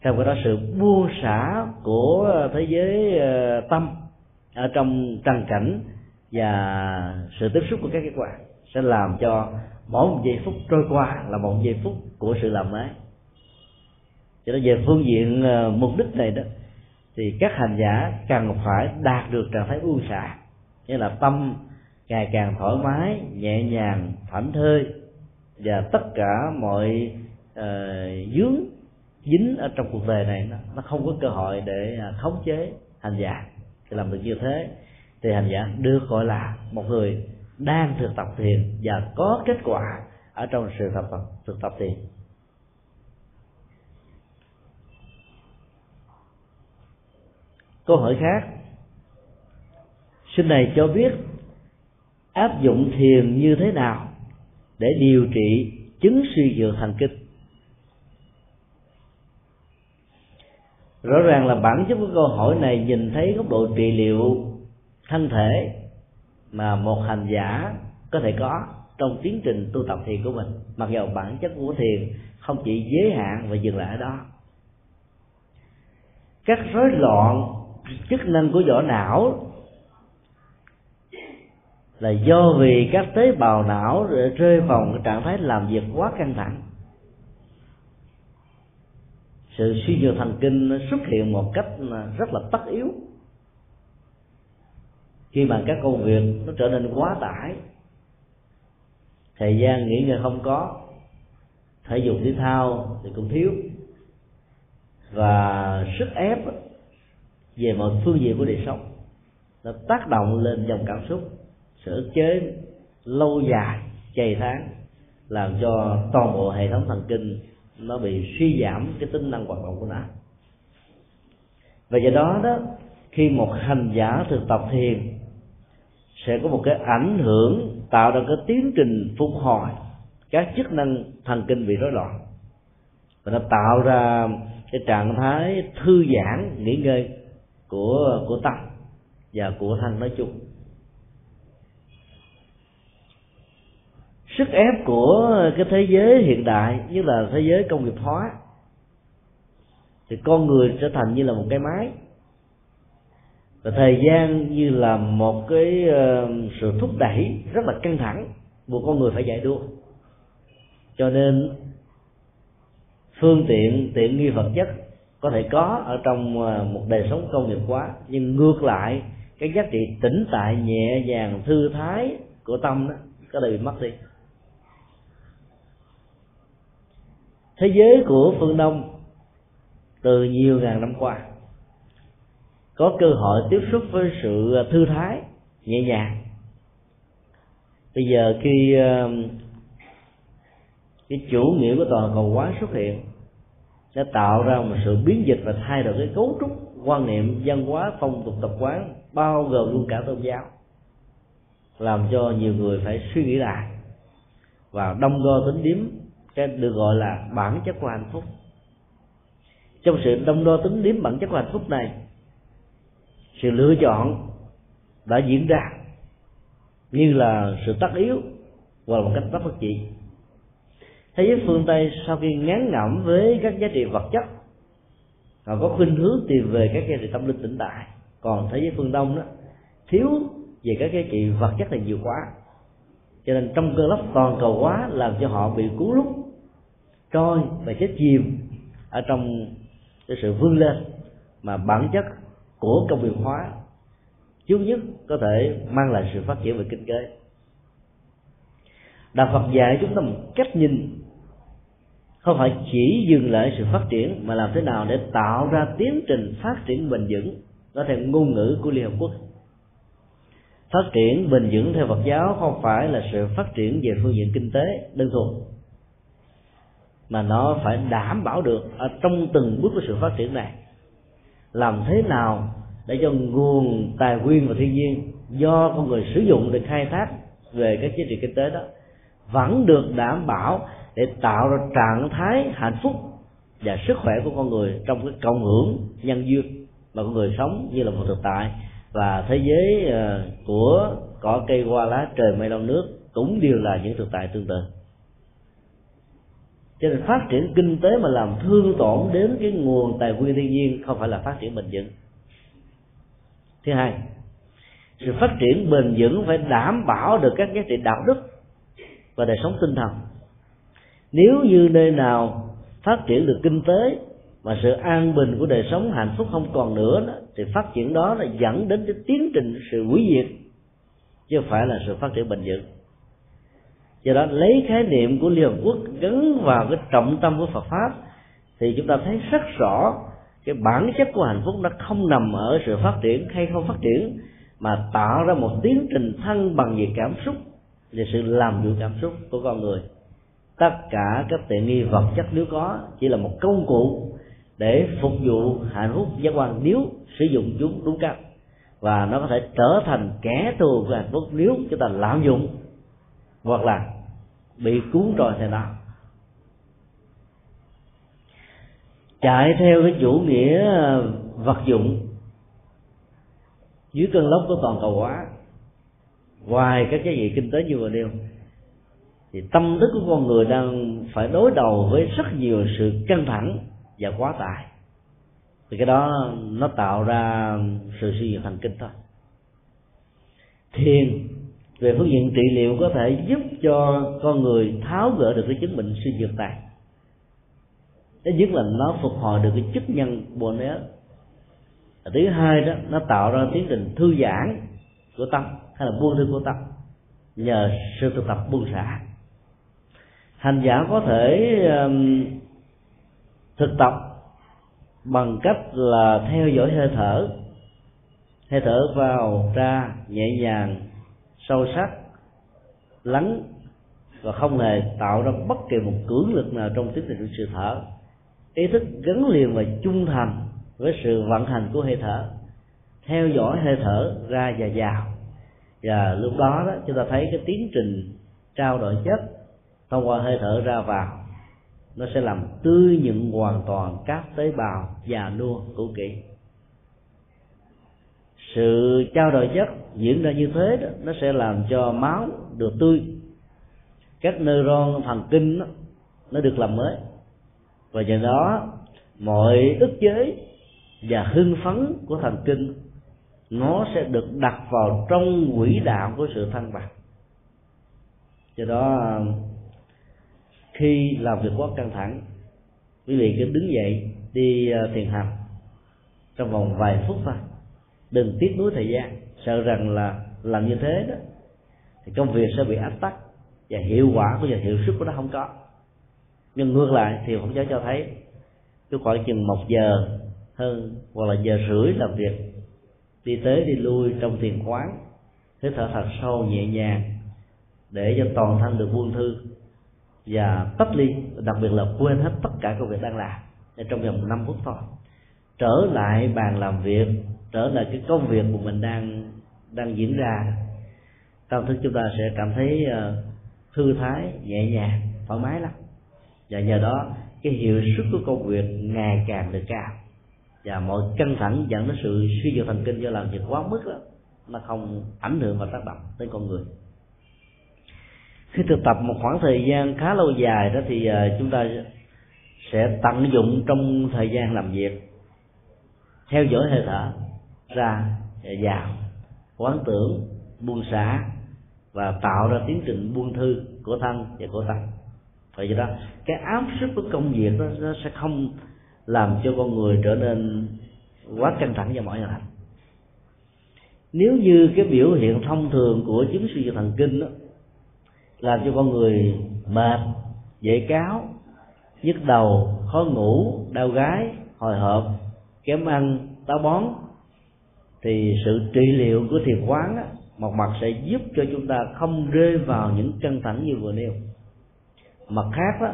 Theo cái đó, sự buông xả của thế giới tâm ở trong trần cảnh và sự tiếp xúc của các cái quả sẽ làm cho mỗi một giây phút trôi qua là một giây phút của sự làm mới. Cho nên về phương diện mục đích này đó, thì các hành giả cần phải đạt được trạng thái buông xả, nghĩa là tâm ngày càng thoải mái, nhẹ nhàng, thảnh thơi, và tất cả mọi uh, dướng dính ở trong cuộc đời này nó, nó không có cơ hội để khống chế hành giả. Thì làm được như thế thì hành giả được gọi là một người đang thực tập thiền và có kết quả ở trong sự thực tập, thực tập thiền. Câu hỏi khác: xin thầy cho biết áp dụng thiền như thế nào để điều trị chứng suy nhược thần kinh? Rõ ràng là bản chất của câu hỏi này nhìn thấy góc độ trị liệu thân thể mà một hành giả có thể có trong tiến trình tu tập thiền của mình, mặc dù bản chất của thiền không chỉ giới hạn và dừng lại ở đó. Các rối loạn chức năng của vỏ não là do vì các tế bào não rơi vào trạng thái làm việc quá căng thẳng. Sự suy nhược thần kinh xuất hiện một cách rất là tất yếu khi mà các công việc nó trở nên quá tải, thời gian nghỉ ngơi không có, thể dục thể thao thì cũng thiếu, và sức ép về mọi phương diện của đời sống nó tác động lên dòng cảm xúc. Sự ức chế lâu dài, chày tháng làm cho toàn bộ hệ thống thần kinh nó bị suy giảm cái tính năng hoạt động của nó. Và do đó đó, khi một hành giả thực tập thiền sẽ có một cái ảnh hưởng tạo ra cái tiến trình phục hồi các chức năng thần kinh bị rối loạn, và nó tạo ra cái trạng thái thư giãn, nghỉ ngơi của của tâm và của thân nói chung. Sức ép của cái thế giới hiện đại, như là thế giới công nghiệp hóa, thì con người trở thành như là một cái máy, và thời gian như là một cái sự thúc đẩy rất là căng thẳng buộc con người phải chạy đua. Cho nên phương tiện tiện nghi vật chất có thể có ở trong một đời sống công nghiệp hóa, nhưng ngược lại cái giá trị tĩnh tại, nhẹ nhàng, thư thái của tâm đó có thể bị mất đi. Thế giới của phương Đông từ nhiều ngàn năm qua có cơ hội tiếp xúc với sự thư thái, nhẹ nhàng, Bây giờ khi cái chủ nghĩa của toàn cầu hóa xuất hiện, nó tạo ra một sự biến dịch và thay đổi cái cấu trúc quan niệm, văn hóa, phong tục, tập quán, bao gồm luôn cả tôn giáo, làm cho nhiều người phải suy nghĩ lại và đông đo tính điểm cái được gọi là bản chất của hạnh phúc. Trong sự đông đo tính điểm bản chất của hạnh phúc này, sự lựa chọn đã diễn ra như là sự tất yếu hoặc là một cách bất đắc dĩ. Thế giới phương Tây sau khi ngán ngẩm với các giá trị vật chất, họ có khuynh hướng tìm về các giá trị tâm linh tĩnh tại. Còn thế giới phương Đông đó thiếu về các giá trị vật chất là nhiều quá, cho nên trong cơn lốc toàn cầu hóa làm cho họ bị cuốn hút, trôi và chết chìm ở trong cái sự vươn lên mà bản chất của công nghiệp hóa trước nhất có thể mang lại sự phát triển về kinh tế. Đạo Phật dạy chúng ta một cách nhìn không phải chỉ dừng lại sự phát triển, mà làm thế nào để tạo ra tiến trình phát triển bền vững. Đó theo ngôn ngữ của Liên Hợp Quốc, phát triển bền vững theo Phật giáo không phải là sự phát triển về phương diện kinh tế đơn thuần, mà nó phải đảm bảo được ở trong từng bước của sự phát triển này, làm thế nào để cho nguồn tài nguyên và thiên nhiên do con người sử dụng để khai thác về các giá trị kinh tế đó vẫn được đảm bảo để tạo ra trạng thái hạnh phúc và sức khỏe của con người trong cái cộng hưởng nhân duyên mà con người sống như là một thực tại. Và thế giới của cỏ cây hoa lá trời mây đông nước cũng đều là những thực tại tương tự. Cho nên phát triển kinh tế mà làm thương tổn đến cái nguồn tài nguyên thiên nhiên không phải là phát triển bền vững. Thứ hai, sự phát triển bền vững phải đảm bảo được các giá trị đạo đức và đời sống tinh thần. Nếu như nơi nào phát triển được kinh tế mà sự an bình của đời sống hạnh phúc không còn nữa đó, thì phát triển đó là dẫn đến cái tiến trình sự hủy diệt, chứ không phải là sự phát triển bền vững. Do đó lấy khái niệm của Liên Hợp Quốc gắn vào cái trọng tâm của Phật pháp, thì chúng ta thấy rất rõ cái bản chất của hạnh phúc nó không nằm ở sự phát triển hay không phát triển, mà tạo ra một tiến trình thăng bằng về cảm xúc, về sự làm chủ cảm xúc của con người. Tất cả các tiện nghi vật chất nếu có chỉ là một công cụ để phục vụ hạnh phúc giác quan nếu sử dụng chúng đúng cách, và nó có thể trở thành kẻ thù của hạnh phúc nếu chúng ta lạm dụng hoặc là bị cuốn trôi theo nó. Chạy theo cái chủ nghĩa vật dụng dưới cơn lốc của toàn cầu hóa, ngoài các giá trị kinh tế như vừa nêu, thì tâm thức của con người đang phải đối đầu với rất nhiều sự căng thẳng và quá tải, thì cái đó nó tạo ra sự suy nghĩ thần kinh thôi. Thiền về phương diện trị liệu có thể giúp cho con người tháo gỡ được cái chứng bệnh suy nhược này, thứ nhất là nó phục hồi được cái chức năng bộ não, thứ hai đó nó tạo ra tiến trình thư giãn của tâm hay là buông thư của tâm nhờ sự thực tập buông xả. Hành giả có thể um, thực tập bằng cách là theo dõi hơi thở, hơi thở vào ra nhẹ nhàng, sâu sắc, lắng và không hề tạo ra bất kỳ một cưỡng lực nào trong tiến trình sự thở. Ý thức gắn liền và trung thành với sự vận hành của hơi thở, theo dõi hơi thở ra và vào, và lúc đó, đó chúng ta thấy cái tiến trình trao đổi chất thông qua hơi thở ra vào nó sẽ làm tươi nhuận hoàn toàn các tế bào già nua cũ kỹ. Sự trao đổi chất diễn ra như thế đó, nó sẽ làm cho máu được tươi, các neuron thần kinh đó, nó được làm mới, và nhờ đó mọi ức chế và hưng phấn của thần kinh nó sẽ được đặt vào trong quỹ đạo của sự thăng bằng. Do đó khi làm việc quá căng thẳng, quý vị cứ đứng dậy đi thiền hành trong vòng vài phút thôi, đừng tiếc nuối thời gian, sợ rằng là làm như thế đó thì công việc sẽ bị ách tắc và hiệu quả của và hiệu suất của nó không có. Nhưng ngược lại thì Phật giáo cho thấy cứ khoảng chừng một giờ hơn hoặc là giờ rưỡi làm việc, đi tới đi lui trong thiền quán, hít thở thật sâu nhẹ nhàng, để cho toàn thân được buông thư và tách ly, đặc biệt là quên hết tất cả công việc đang làm để trong vòng năm phút thôi, trở lại bàn làm việc, trở lại cái công việc của mình đang đang diễn ra. Tâm thức chúng ta sẽ cảm thấy thư thái, nhẹ nhàng, thoải mái lắm, và nhờ đó cái hiệu suất của công việc ngày càng được cao, và mọi căng thẳng dẫn đến sự suy nhược thần kinh do làm việc quá mức đó, nó không ảnh hưởng và tác động tới con người. Khi thực tập một khoảng thời gian khá lâu dài đó thì chúng ta sẽ tận dụng trong thời gian làm việc, theo dõi hơi thở ra vào, quán tưởng, buông xả và tạo ra tiến trình buông thư của thân và của tâm. Vậy do đó cái áp suất của công việc đó, nó sẽ không làm cho con người trở nên quá căng thẳng và mỏi mệt. Nếu như cái biểu hiện thông thường của chứng suy nhược thần kinh đó, làm cho con người mệt, dễ cáu, nhức đầu, khó ngủ, đau gáy, hồi hộp, kém ăn, táo bón, thì sự trị liệu của thiền quán á, một mặt sẽ giúp cho chúng ta không rơi vào những căng thẳng như vừa nêu, mặt khác đó,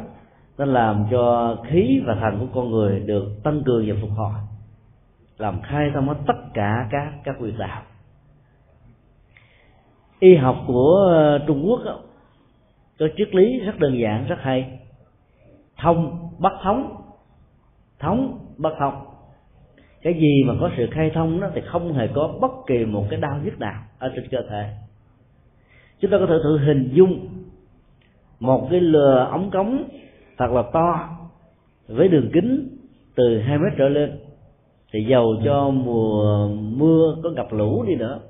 nó làm cho khí và thần của con người được tăng cường và phục hồi, làm khai thông hết tất cả các các huyệt đạo. Y học của Trung Quốc đó, có triết lý rất đơn giản, rất hay: thông bất thống, thống bất thông. Cái gì mà có sự khai thông đó thì không hề có bất kỳ một cái đau nhức nào ở trên cơ thể. Chúng ta có thể thử hình dung một cái lừa ống cống thật là to với đường kính từ hai mét trở lên, thì dầu cho mùa mưa có ngập lũ đi nữa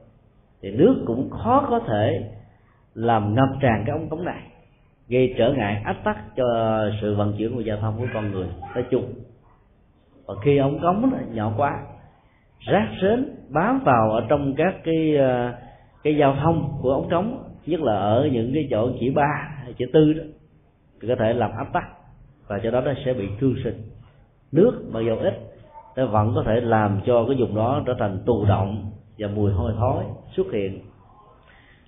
thì nước cũng khó có thể làm ngập tràn cái ống cống này, gây trở ngại ách tắc cho sự vận chuyển của giao thông của con người nói chung. Và khi ống cống nhỏ quá, rác rến bám vào ở trong các cái cái giao thông của ống cống, nhất là ở những cái chỗ chỉ ba hay chỉ tư đó, thì có thể làm ách tắc và cho đó nó sẽ bị thương sinh. Nước mặc dù ít nó vẫn có thể làm cho cái vùng đó trở thành tù động và mùi hôi thối xuất hiện.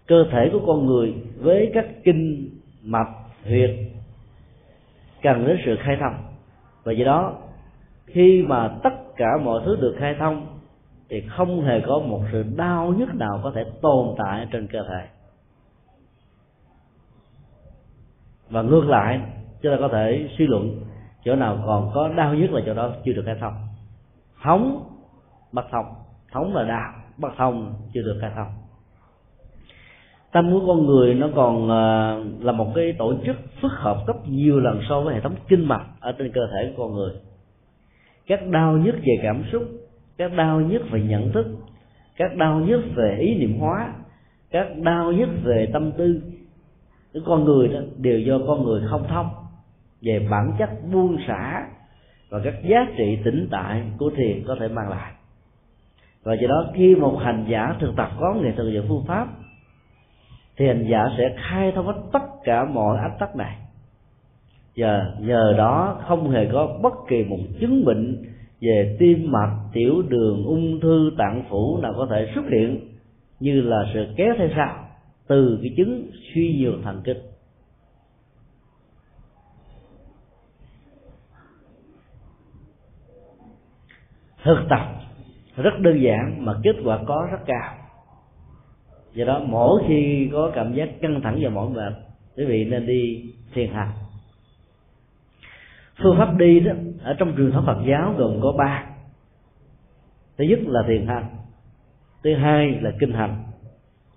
Cơ thể của con người với các kinh mạch huyệt cần đến sự khai thông, và do đó khi mà tất cả mọi thứ được khai thông thì không hề có một sự đau nhức nào có thể tồn tại trên cơ thể. Và ngược lại, chúng ta có thể suy luận chỗ nào còn có đau nhức là chỗ đó chưa được khai thông. Thống bất thông, thống là đau, bất thông chưa được khai thông. Tâm của con người nó còn là một cái tổ chức phức hợp gấp nhiều lần so với hệ thống kinh mạch ở trên cơ thể của con người. Các đau nhức về cảm xúc, các đau nhức về nhận thức, các đau nhức về ý niệm hóa, các đau nhức về tâm tư, những con người đó đều do con người không thông về bản chất buông xả và các giá trị tĩnh tại của thiền có thể mang lại. Và do đó khi một hành giả thực tập có nghệ thuật và phương pháp thì hành giả sẽ khai thông hết tất cả mọi ách tắc này, và nhờ đó không hề có bất kỳ một chứng bệnh về tim mạch, tiểu đường, ung thư, tạng phủ nào có thể xuất hiện như là sự kéo theo sau từ cái chứng suy nhược thần kinh. Thực tập rất đơn giản mà kết quả có rất cao. Do đó mỗi khi có cảm giác căng thẳng và mỏi mệt, quý vị nên đi thiền hành. Phương pháp đi đó ở trong truyền thống Phật giáo gồm có ba: thứ nhất là thiền hành, thứ hai là kinh hành,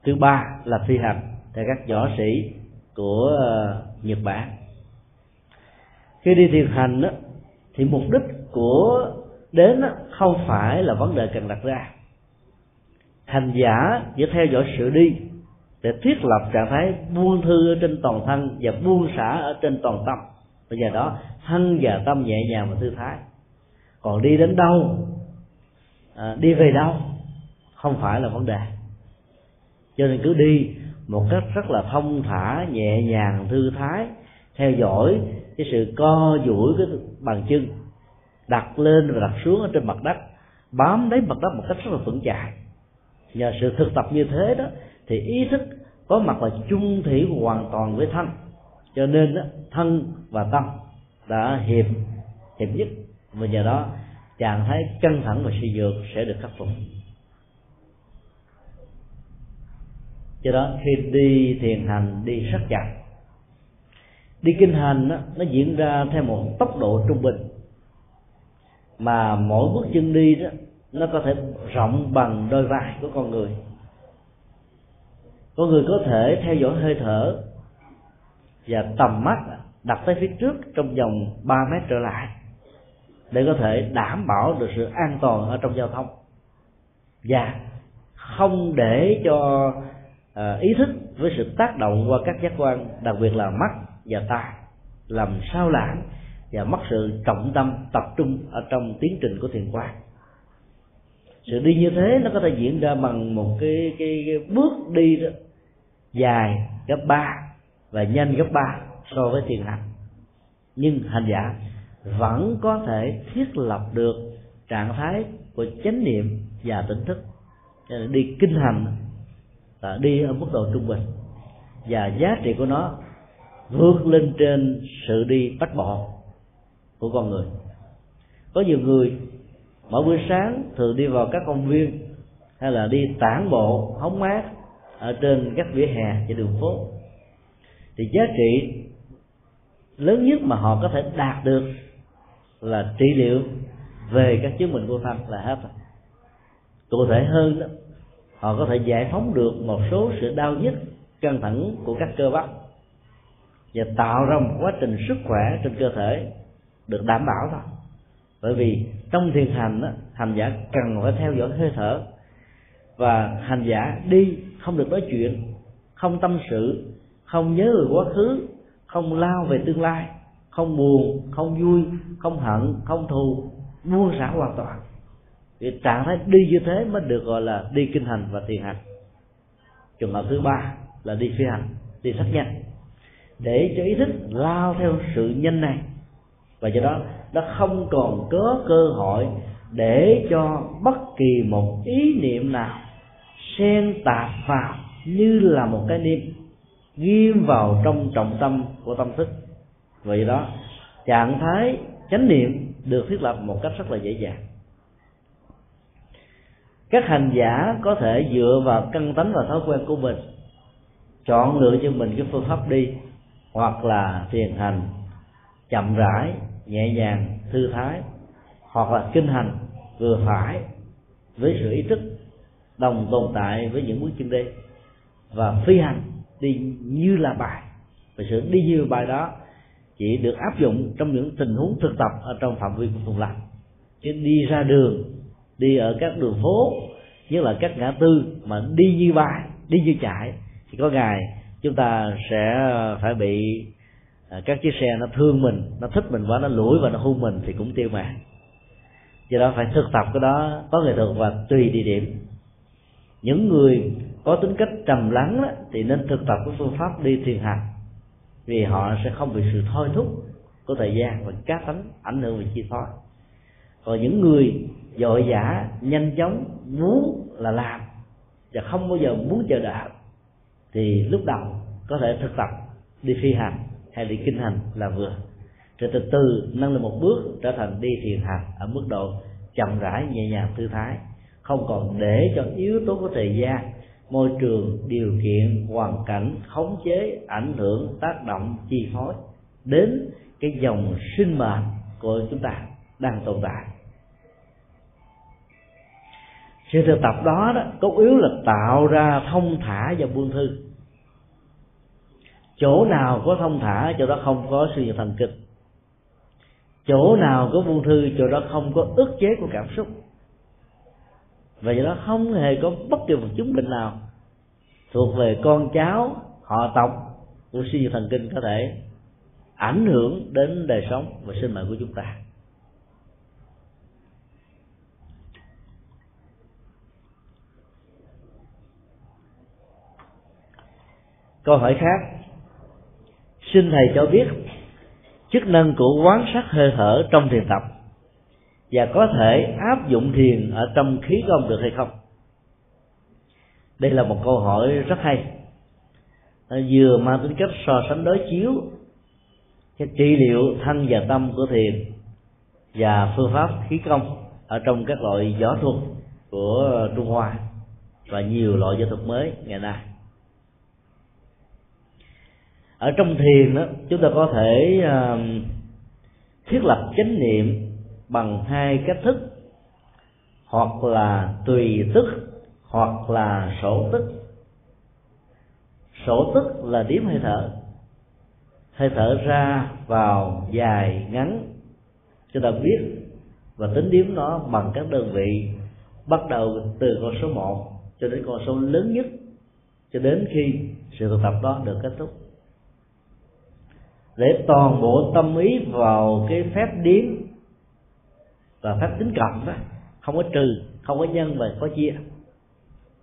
thứ ba là phi hành theo các võ sĩ của Nhật Bản. Khi đi thiền hành đó, thì mục đích của đến đó không phải là vấn đề cần đặt ra. Hành giả chỉ theo dõi sự đi để thiết lập trạng thái buông thư trên toàn thân và buông xả ở trên toàn tâm. Bây giờ đó thân và tâm nhẹ nhàng và thư thái. Còn đi đến đâu, à, đi về đâu không phải là vấn đề. Cho nên cứ đi một cách rất là thông thả, nhẹ nhàng, thư thái, theo dõi cái sự co duỗi cái bàn chân, đặt lên và đặt xuống ở trên mặt đất, bám lấy mặt đất một cách rất là vững chãi. Nhờ sự thực tập như thế đó thì ý thức có mặt là chung thủy hoàn toàn với thân, cho nên thân và tâm đã hiệp hiệp nhất, và nhờ đó trạng thái căng thẳng và suy nhược sẽ được khắc phục. Do đó khi đi thiền hành đi rất chặt, đi kinh hành nó diễn ra theo một tốc độ trung bình, mà mỗi bước chân đi đó nó có thể rộng bằng đôi vai của con người. Con người có thể theo dõi hơi thở và tầm mắt đặt tới phía trước trong vòng ba mét trở lại, để có thể đảm bảo được sự an toàn ở trong giao thông, và không để cho ý thức với sự tác động qua các giác quan, đặc biệt là mắt và tai, làm sao lãng và mất sự trọng tâm tập trung ở trong tiến trình của thiền quán. Sự đi như thế nó có thể diễn ra bằng một cái, cái, cái bước đi đó, dài gấp ba và nhanh gấp ba so với thiền hành, nhưng hành giả vẫn có thể thiết lập được trạng thái của chánh niệm và tỉnh thức. Đi kinh hành là đi ở mức độ trung bình, và giá trị của nó vượt lên trên sự đi tách bộ của con người. Có nhiều người mỗi buổi sáng thường đi vào các công viên hay là đi tản bộ hóng mát ở trên các vỉa hè trên đường phố, thì giá trị lớn nhất mà họ có thể đạt được là trị liệu về các chứng bệnh vô thân là hết. Cụ thể hơn đó, họ có thể giải phóng được một số sự đau nhức căng thẳng của các cơ bắp, và tạo ra một quá trình sức khỏe trên cơ thể được đảm bảo thôi. Bởi vì trong thiền hành đó, hành giả cần phải theo dõi hơi thở, và hành giả đi không được nói chuyện, không tâm sự, không nhớ về quá khứ, không lao về tương lai, không buồn, không vui, không hận, không thù, buông xả hoàn toàn. Thì trạng thái đi như thế mới được gọi là đi kinh hành và thiền hành. Trường hợp thứ ba là đi phi hành, đi rất nhanh, để cho ý thức lao theo sự nhanh này, và do đó nó không còn có cơ hội để cho bất kỳ một ý niệm nào xen tạp vào như là một cái niệm ghim vào trong trọng tâm của tâm thức. Vậy đó, trạng thái chánh niệm được thiết lập một cách rất là dễ dàng. Các hành giả có thể dựa vào căn tánh và thói quen của mình chọn lựa cho mình cái phương pháp đi, hoặc là thiền hành chậm rãi, nhẹ nhàng, thư thái, hoặc là kinh hành vừa phải với sự ý thức đồng tồn tại với những bước chân đi, và phi hành đi như là bài. Và sự đi như bài đó chỉ được áp dụng trong những tình huống thực tập ở trong phạm vi của phòng làm, chứ đi ra đường, đi ở các đường phố, nhất là các ngã tư mà đi như bài, đi như chạy, thì có ngày chúng ta sẽ phải bị các chiếc xe nó thương mình, nó thích mình quá, nó lủi và nó hôn mình thì cũng tiêu mạng. Do đó phải thực tập cái đó có nghệ thuật và tùy địa điểm. Những người có tính cách trầm lắng đó, thì nên thực tập cái phương pháp đi thiền hành, vì họ sẽ không bị sự thôi thúc của thời gian và cá tánh ảnh hưởng về chi phối. Còn những người vội vã, nhanh chóng, muốn là làm và không bao giờ muốn chờ đợi, thì lúc đầu có thể thực tập đi phi hành hay đi kinh hành là vừa, rồi từ từ nâng lên một bước trở thành đi thiền hành ở mức độ chậm rãi, nhẹ nhàng, thư thái, không còn để cho yếu tố của thời gian, môi trường, điều kiện, hoàn cảnh khống chế, ảnh hưởng, tác động, chi phối đến cái dòng sinh mệnh của chúng ta đang tồn tại. Sự thực tập đó, đó cốt yếu là tạo ra thông thả và buông thư. Chỗ nào có thông thả, chỗ đó không có suy nhược thần kinh. Chỗ nào có buông thư, chỗ đó không có ức chế của cảm xúc. Và do đó không hề có bất kỳ một chứng bệnh nào thuộc về con cháu, họ tộc của suy nhược thần kinh có thể ảnh hưởng đến đời sống và sinh mệnh của chúng ta. Câu hỏi khác: xin thầy cho biết chức năng của quan sát hơi thở trong thiền tập, và có thể áp dụng thiền ở trong khí công được hay không? Đây là một câu hỏi rất hay, vừa mang tính cách so sánh đối chiếu cái trị liệu thân và tâm của thiền và phương pháp khí công ở trong các loại võ thuật của Trung Hoa và nhiều loại võ thuật mới ngày nay. Ở trong thiền đó, chúng ta có thể uh, thiết lập chánh niệm bằng hai cách thức, hoặc là tùy tức hoặc là sổ tức. Sổ tức là điểm hơi thở, hơi thở ra vào dài ngắn, chúng ta biết và tính điểm nó bằng các đơn vị bắt đầu từ con số một cho đến con số lớn nhất, cho đến khi sự thực tập đó được kết thúc. Để toàn bộ tâm ý vào cái phép điếm và phép tính cộng đó, không có trừ, không có nhân và có chia,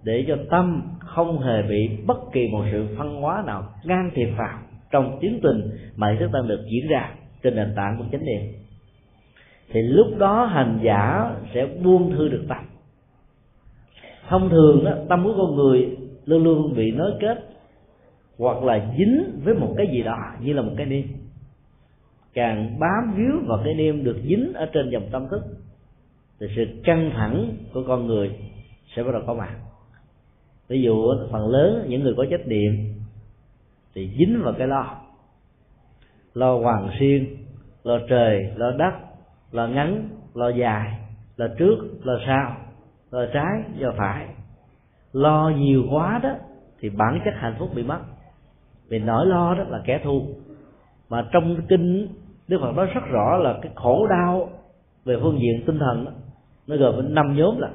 để cho tâm không hề bị bất kỳ một sự phân hóa nào can thiệp vào trong tiến trình mà ý thức đang được diễn ra trên nền tảng của chánh niệm. Thì lúc đó hành giả sẽ buông thư được tâm. Thông thường đó, tâm của con người luôn luôn bị nối kết hoặc là dính với một cái gì đó như là một cái niệm. Càng bám víu vào cái niệm được dính ở trên dòng tâm thức thì sự căng thẳng của con người sẽ bắt đầu có mặt. Ví dụ phần lớn những người có trách nhiệm thì dính vào cái lo, lo hoàng xuyên, lo trời, lo đất, lo ngắn, lo dài, lo trước, lo sau, lo trái, lo phải. Lo nhiều quá đó thì bản chất hạnh phúc bị mất. Vì nỗi lo đó là kẻ thù. Mà trong kinh Đức Phật nói rất rõ là cái khổ đau về phương diện tinh thần đó, nó gồm năm nhóm là.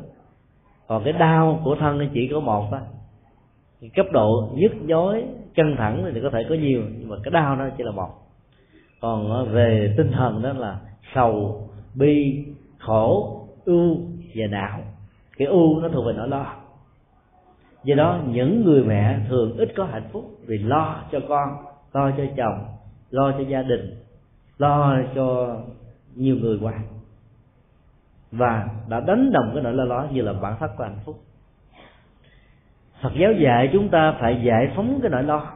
Còn cái đau của thân chỉ có một đó. Cái cấp độ nhức nhối, căng thẳng thì có thể có nhiều, nhưng mà cái đau nó chỉ là một. Còn về tinh thần đó là sầu, bi, khổ, ưu và não. Cái ưu nó thuộc về nỗi lo. Do đó những người mẹ thường ít có hạnh phúc vì lo cho con, lo cho chồng, lo cho gia đình, lo cho nhiều người qua, và đã đánh đồng cái nỗi lo đó như là bản chất của hạnh phúc. Phật giáo dạy chúng ta phải giải phóng cái nỗi lo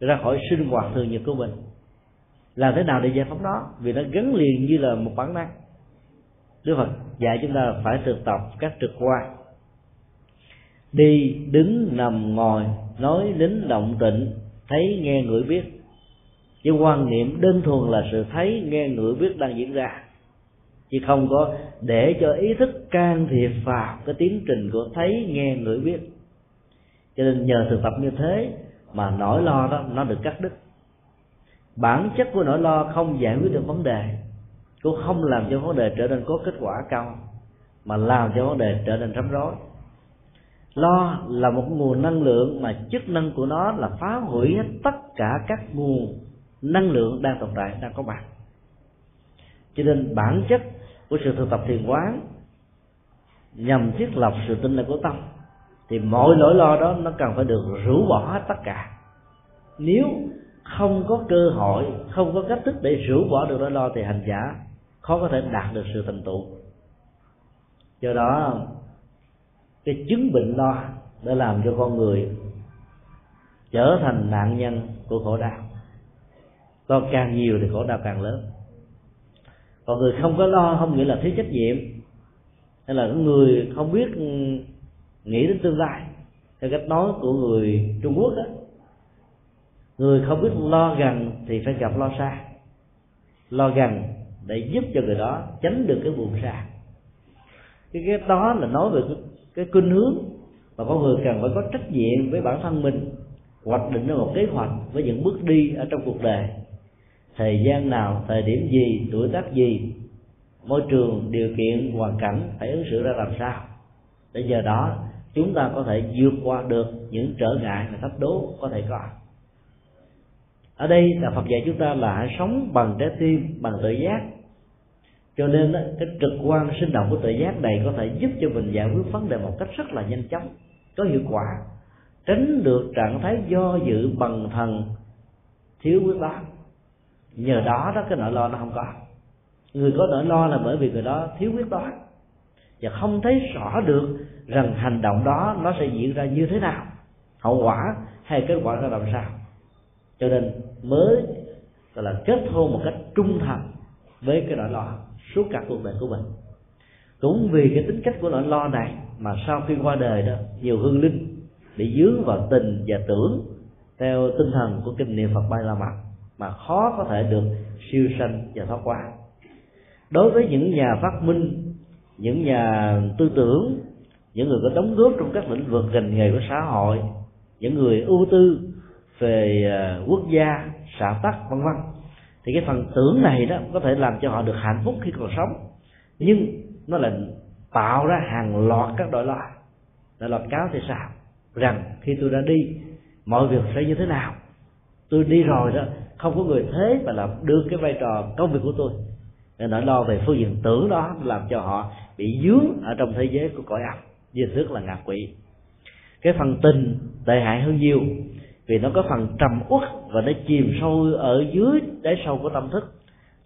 ra khỏi sinh hoạt thường nhật của mình. Làm thế nào để giải phóng nó? Vì nó gắn liền như là một bản năng. Đức Phật dạy chúng ta phải thực tập các trực quan: đi, đứng, nằm, ngồi, nói, lính, động tịnh, thấy, nghe, ngửi, biết. Chứ quan niệm đơn thuần là sự thấy, nghe, ngửi, biết đang diễn ra, chứ không có để cho ý thức can thiệp vào cái tiến trình của thấy, nghe, ngửi, biết. Cho nên nhờ thực tập như thế mà nỗi lo đó nó được cắt đứt. Bản chất của nỗi lo không giải quyết được vấn đề, cũng không làm cho vấn đề trở nên có kết quả cao, mà làm cho vấn đề trở nên rắm rối. Lo là một nguồn năng lượng mà chức năng của nó là phá hủy hết tất cả các nguồn năng lượng đang tồn tại, đang có mặt. Cho nên bản chất của sự thực tập thiền quán nhằm thiết lập sự tinh lành của tâm, thì mọi nỗi lo đó nó cần phải được rũ bỏ hết tất cả. Nếu không có cơ hội, không có cách thức để rũ bỏ được nỗi lo thì hành giả khó có thể đạt được sự thành tựu. Do đó cái chứng bệnh lo đã làm cho con người trở thành nạn nhân của khổ đau. Lo càng nhiều thì khổ đau càng lớn. Còn người không có lo không nghĩa là thiếu trách nhiệm, hay là người không biết nghĩ đến tương lai. Theo cách nói của người Trung Quốc đó, người không biết lo gần thì phải gặp lo xa. Lo gần để giúp cho người đó tránh được cái buồn xa. Cái cái đó là nói về cái cái khuynh hướng mà con người cần phải có trách nhiệm với bản thân mình, hoạch định ra một kế hoạch với những bước đi ở trong cuộc đời, thời gian nào, thời điểm gì, tuổi tác gì, môi trường, điều kiện, hoàn cảnh phải ứng xử ra làm sao, để giờ đó chúng ta có thể vượt qua được những trở ngại mà thách đố có thể có. Ở đây là Phật dạy chúng ta là hãy sống bằng trái tim, bằng tự giác. Cho nên cái trực quan sinh động của tự giác này có thể giúp cho mình giải quyết vấn đề một cách rất là nhanh chóng, có hiệu quả, tránh được trạng thái do dự, bần thần, thiếu quyết đoán. Nhờ đó đó cái nỗi lo nó không có. Người có nỗi lo là bởi vì người đó thiếu quyết đoán và không thấy rõ được rằng hành động đó nó sẽ diễn ra như thế nào, hậu quả hay kết quả ra làm sao. cho nên mới gọi là kết hôn một cách trung thành với cái nỗi lo suốt cả cuộc đời của mình. Cũng vì cái tính cách của nỗi lo này mà sau khi qua đời đó, nhiều hương linh bị dướng vào tình và tưởng theo tinh thần của kinh niệm Phật Ba La Mật mà khó có thể được siêu sanh và thoát qua. Đối với những nhà phát minh, những nhà tư tưởng, những người có đóng góp trong các lĩnh vực ngành nghề của xã hội, những người ưu tư về quốc gia, xã tắc vân vân, thì cái phần tưởng này đó có thể làm cho họ được hạnh phúc khi còn sống, nhưng nó là tạo ra hàng loạt các đội lo, đội lo cáo thì sao rằng khi tôi đã đi mọi việc sẽ như thế nào, tôi đi rồi đó không có người thế mà làm được cái vai trò công việc của tôi. Nên nỗi lo về phương diện tưởng đó làm cho họ bị dướng ở trong thế giới của cõi âm, dưới thước là ngạ quỷ. Cái phần tình tệ hại hơn nhiều vì nó có phần trầm uất và nó chìm sâu ở dưới đáy sâu của tâm thức,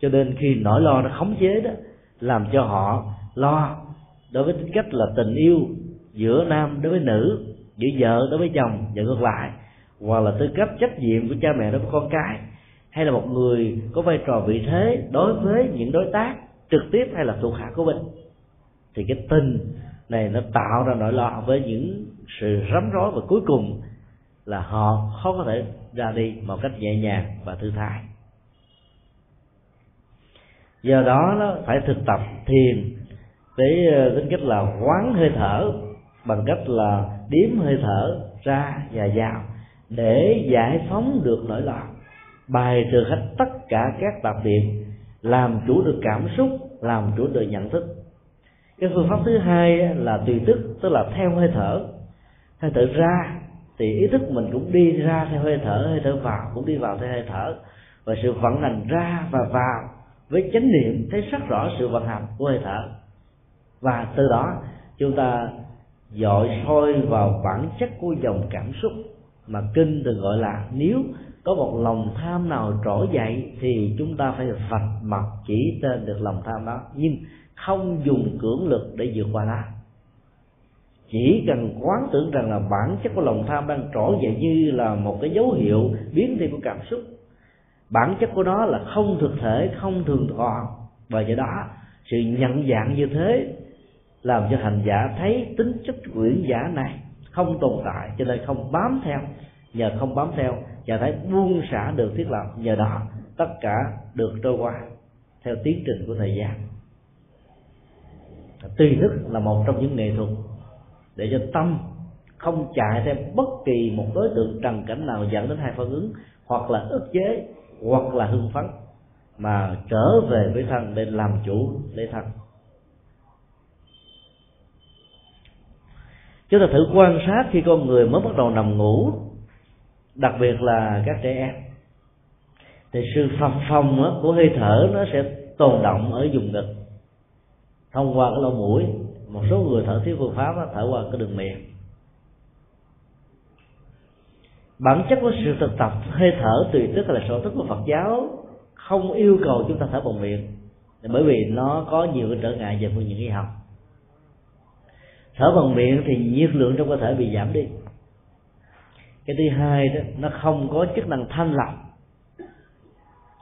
cho nên khi nỗi lo nó khống chế đó làm cho họ lo đối với tính cách là tình yêu giữa nam đối với nữ, giữa vợ đối với chồng và ngược lại, hoặc là tư cách trách nhiệm của cha mẹ đối với con cái, hay là một người có vai trò vị thế đối với những đối tác trực tiếp hay là thuộc hạ của mình. Thì cái tình này nó tạo ra nỗi lo với những sự rắm rối, và cuối cùng là họ khó có thể ra đi một cách nhẹ nhàng và thư thái. Do đó nó phải thực tập thiền với tính cách là quán hơi thở bằng cách là điếm hơi thở ra và vào để giải phóng được nỗi lo, bài trừ hết tất cả các tạp niệm, làm chủ được cảm xúc, làm chủ được nhận thức. Cái phương pháp thứ hai là tùy tức, tức là theo hơi thở. Hơi thở ra thì ý thức mình cũng đi ra theo hơi thở, hơi thở vào cũng đi vào theo hơi thở, và sự vận hành ra và vào với chánh niệm thấy rất rõ sự vận hành của hơi thở, và từ đó chúng ta dọi soi vào bản chất của dòng cảm xúc mà kinh thường gọi là nếu có một lòng tham nào trỗi dậy thì chúng ta phải vạch mặt chỉ tên được lòng tham đó, nhưng không dùng cưỡng lực để vượt qua nó. Chỉ cần quán tưởng rằng là bản chất của lòng tham đang trỗi dậy như là một cái dấu hiệu biến thiên của cảm xúc, bản chất của nó là không thực thể, không thường thọ, và do đó sự nhận dạng như thế làm cho hành giả thấy tính chất quyển giả này không tồn tại, cho nên không bám theo, nhờ không bám theo và thấy buông xả được thiết lập, nhờ đó tất cả được trôi qua theo tiến trình của thời gian. Tùy thức là một trong những nghệ thuật để cho tâm không chạy theo bất kỳ một đối tượng trần cảnh nào dẫn đến hai phản ứng, hoặc là ức chế hoặc là hưng phấn, mà trở về với thân để làm chủ lấy thân. Chúng ta thử quan sát khi con người mới bắt đầu nằm ngủ, đặc biệt là các trẻ em, thì sự phập phồng của hơi thở nó sẽ tồn động ở vùng ngực thông qua cái lỗ mũi. Một số người thở thiếu phương pháp thở qua cái đường miệng. Bản chất của sự thực tập hơi thở tùy tức là sở thích của Phật giáo không yêu cầu chúng ta thở bằng miệng, bởi vì nó có nhiều cái trở ngại về phương diện y học. Thở bằng miệng thì nhiệt lượng trong cơ thể bị giảm đi. Cái thứ hai đó, nó không có chức năng thanh lọc,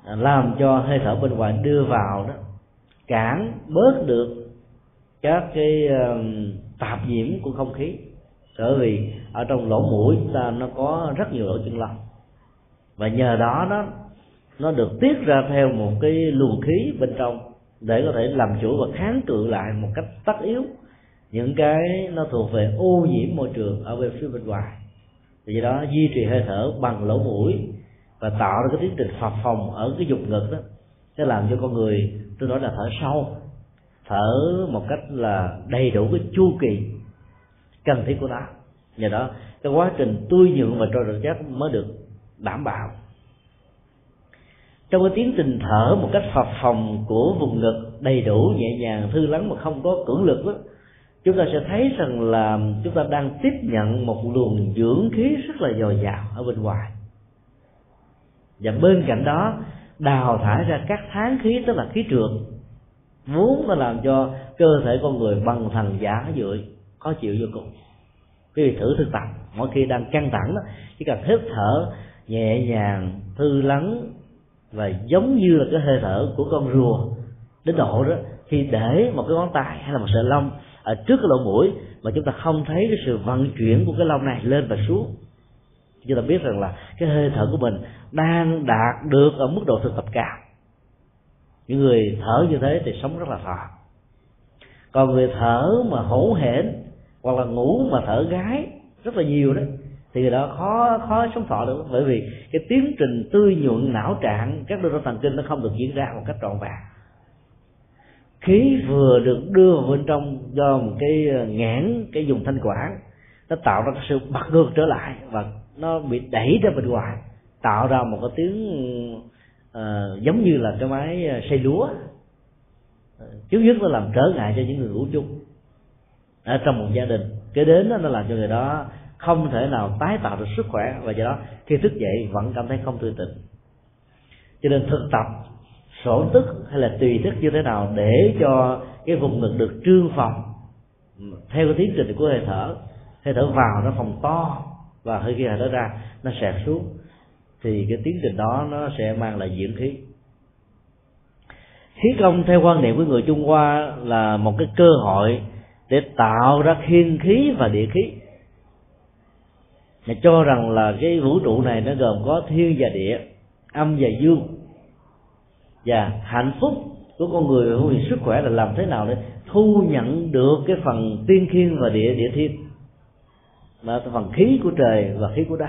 làm cho hơi thở bên ngoài đưa vào đó cản bớt được các cái tạp nhiễm của không khí, bởi vì ở trong lỗ mũi chúng ta nó có rất nhiều lỗ chân lông, và nhờ đó nó nó được tiết ra theo một cái luồng khí bên trong để có thể làm chủ và kháng cự lại một cách tất yếu những cái nó thuộc về ô nhiễm môi trường ở bên phía bên ngoài. Vì đó duy trì hơi thở bằng lỗ mũi và tạo ra cái tiến trình phập phồng ở cái vùng ngực đó sẽ làm cho con người, tôi nói là thở sâu, thở một cách là đầy đủ cái chu kỳ cần thiết của nó. Nhờ đó cái quá trình tươi nhuận và trôi rực giác mới được đảm bảo. Trong cái tiến trình thở một cách phập phồng của vùng ngực đầy đủ, nhẹ nhàng, thư lắng mà không có cưỡng lực đó, chúng ta sẽ thấy rằng là chúng ta đang tiếp nhận một luồng dưỡng khí rất là dồi dào ở bên ngoài, và bên cạnh đó đào thải ra các tháng khí, tức là khí trượt vốn nó làm cho cơ thể con người bằng thần giả dưỡi, khó chịu vô cùng. Quý vị thử thực tập mỗi khi đang căng thẳng đó, chỉ cần hít thở nhẹ nhàng, thư lắng và giống như là cái hơi thở của con rùa, đến độ đó khi để một cái ngón tay hay là một sợi lông ở trước cái lỗ mũi mà chúng ta không thấy cái sự vận chuyển của cái lông này lên và xuống, chúng ta biết rằng là cái hơi thở của mình đang đạt được ở mức độ thực tập cao. Những người thở như thế thì sống rất là thọ. Còn người thở mà hỗn hển hoặc là ngủ mà thở gái rất là nhiều đó thì người đó khó khó sống thọ được, bởi vì cái tiến trình tư nhuận não trạng các đơn thần kinh nó không được diễn ra một cách trọn vẹn. Khí vừa được đưa vào bên trong do một cái nghẽn cái vùng thanh quản, nó tạo ra sự bật ngược trở lại và nó bị đẩy ra bên ngoài, tạo ra một cái tiếng uh, giống như là cái máy xay lúa. Trước nhất nó làm trở ngại cho những người ngủ chung ở trong một gia đình, kế đến nó làm cho người đó không thể nào tái tạo được sức khỏe, và do đó khi thức dậy vẫn cảm thấy không tươi tỉnh. Cho nên thực tập sổ tức hay là tùy thức như thế nào để cho cái vùng ngực được trương phòng theo cái tiến trình của hơi thở. Hơi thở vào nó phòng to và hơi khi hơi thở ra nó sẹt xuống, thì cái tiến trình đó nó sẽ mang lại dưỡng khí. Khí công theo quan niệm của người Trung Hoa là một cái cơ hội để tạo ra thiên khí và địa khí. Nó cho rằng là cái vũ trụ này nó gồm có thiên và địa, âm và dương. Và hạnh phúc của con người hữu sức khỏe là làm thế nào để thu nhận được cái phần tiên thiên và địa địa thiên, mà phần khí của trời và khí của đất.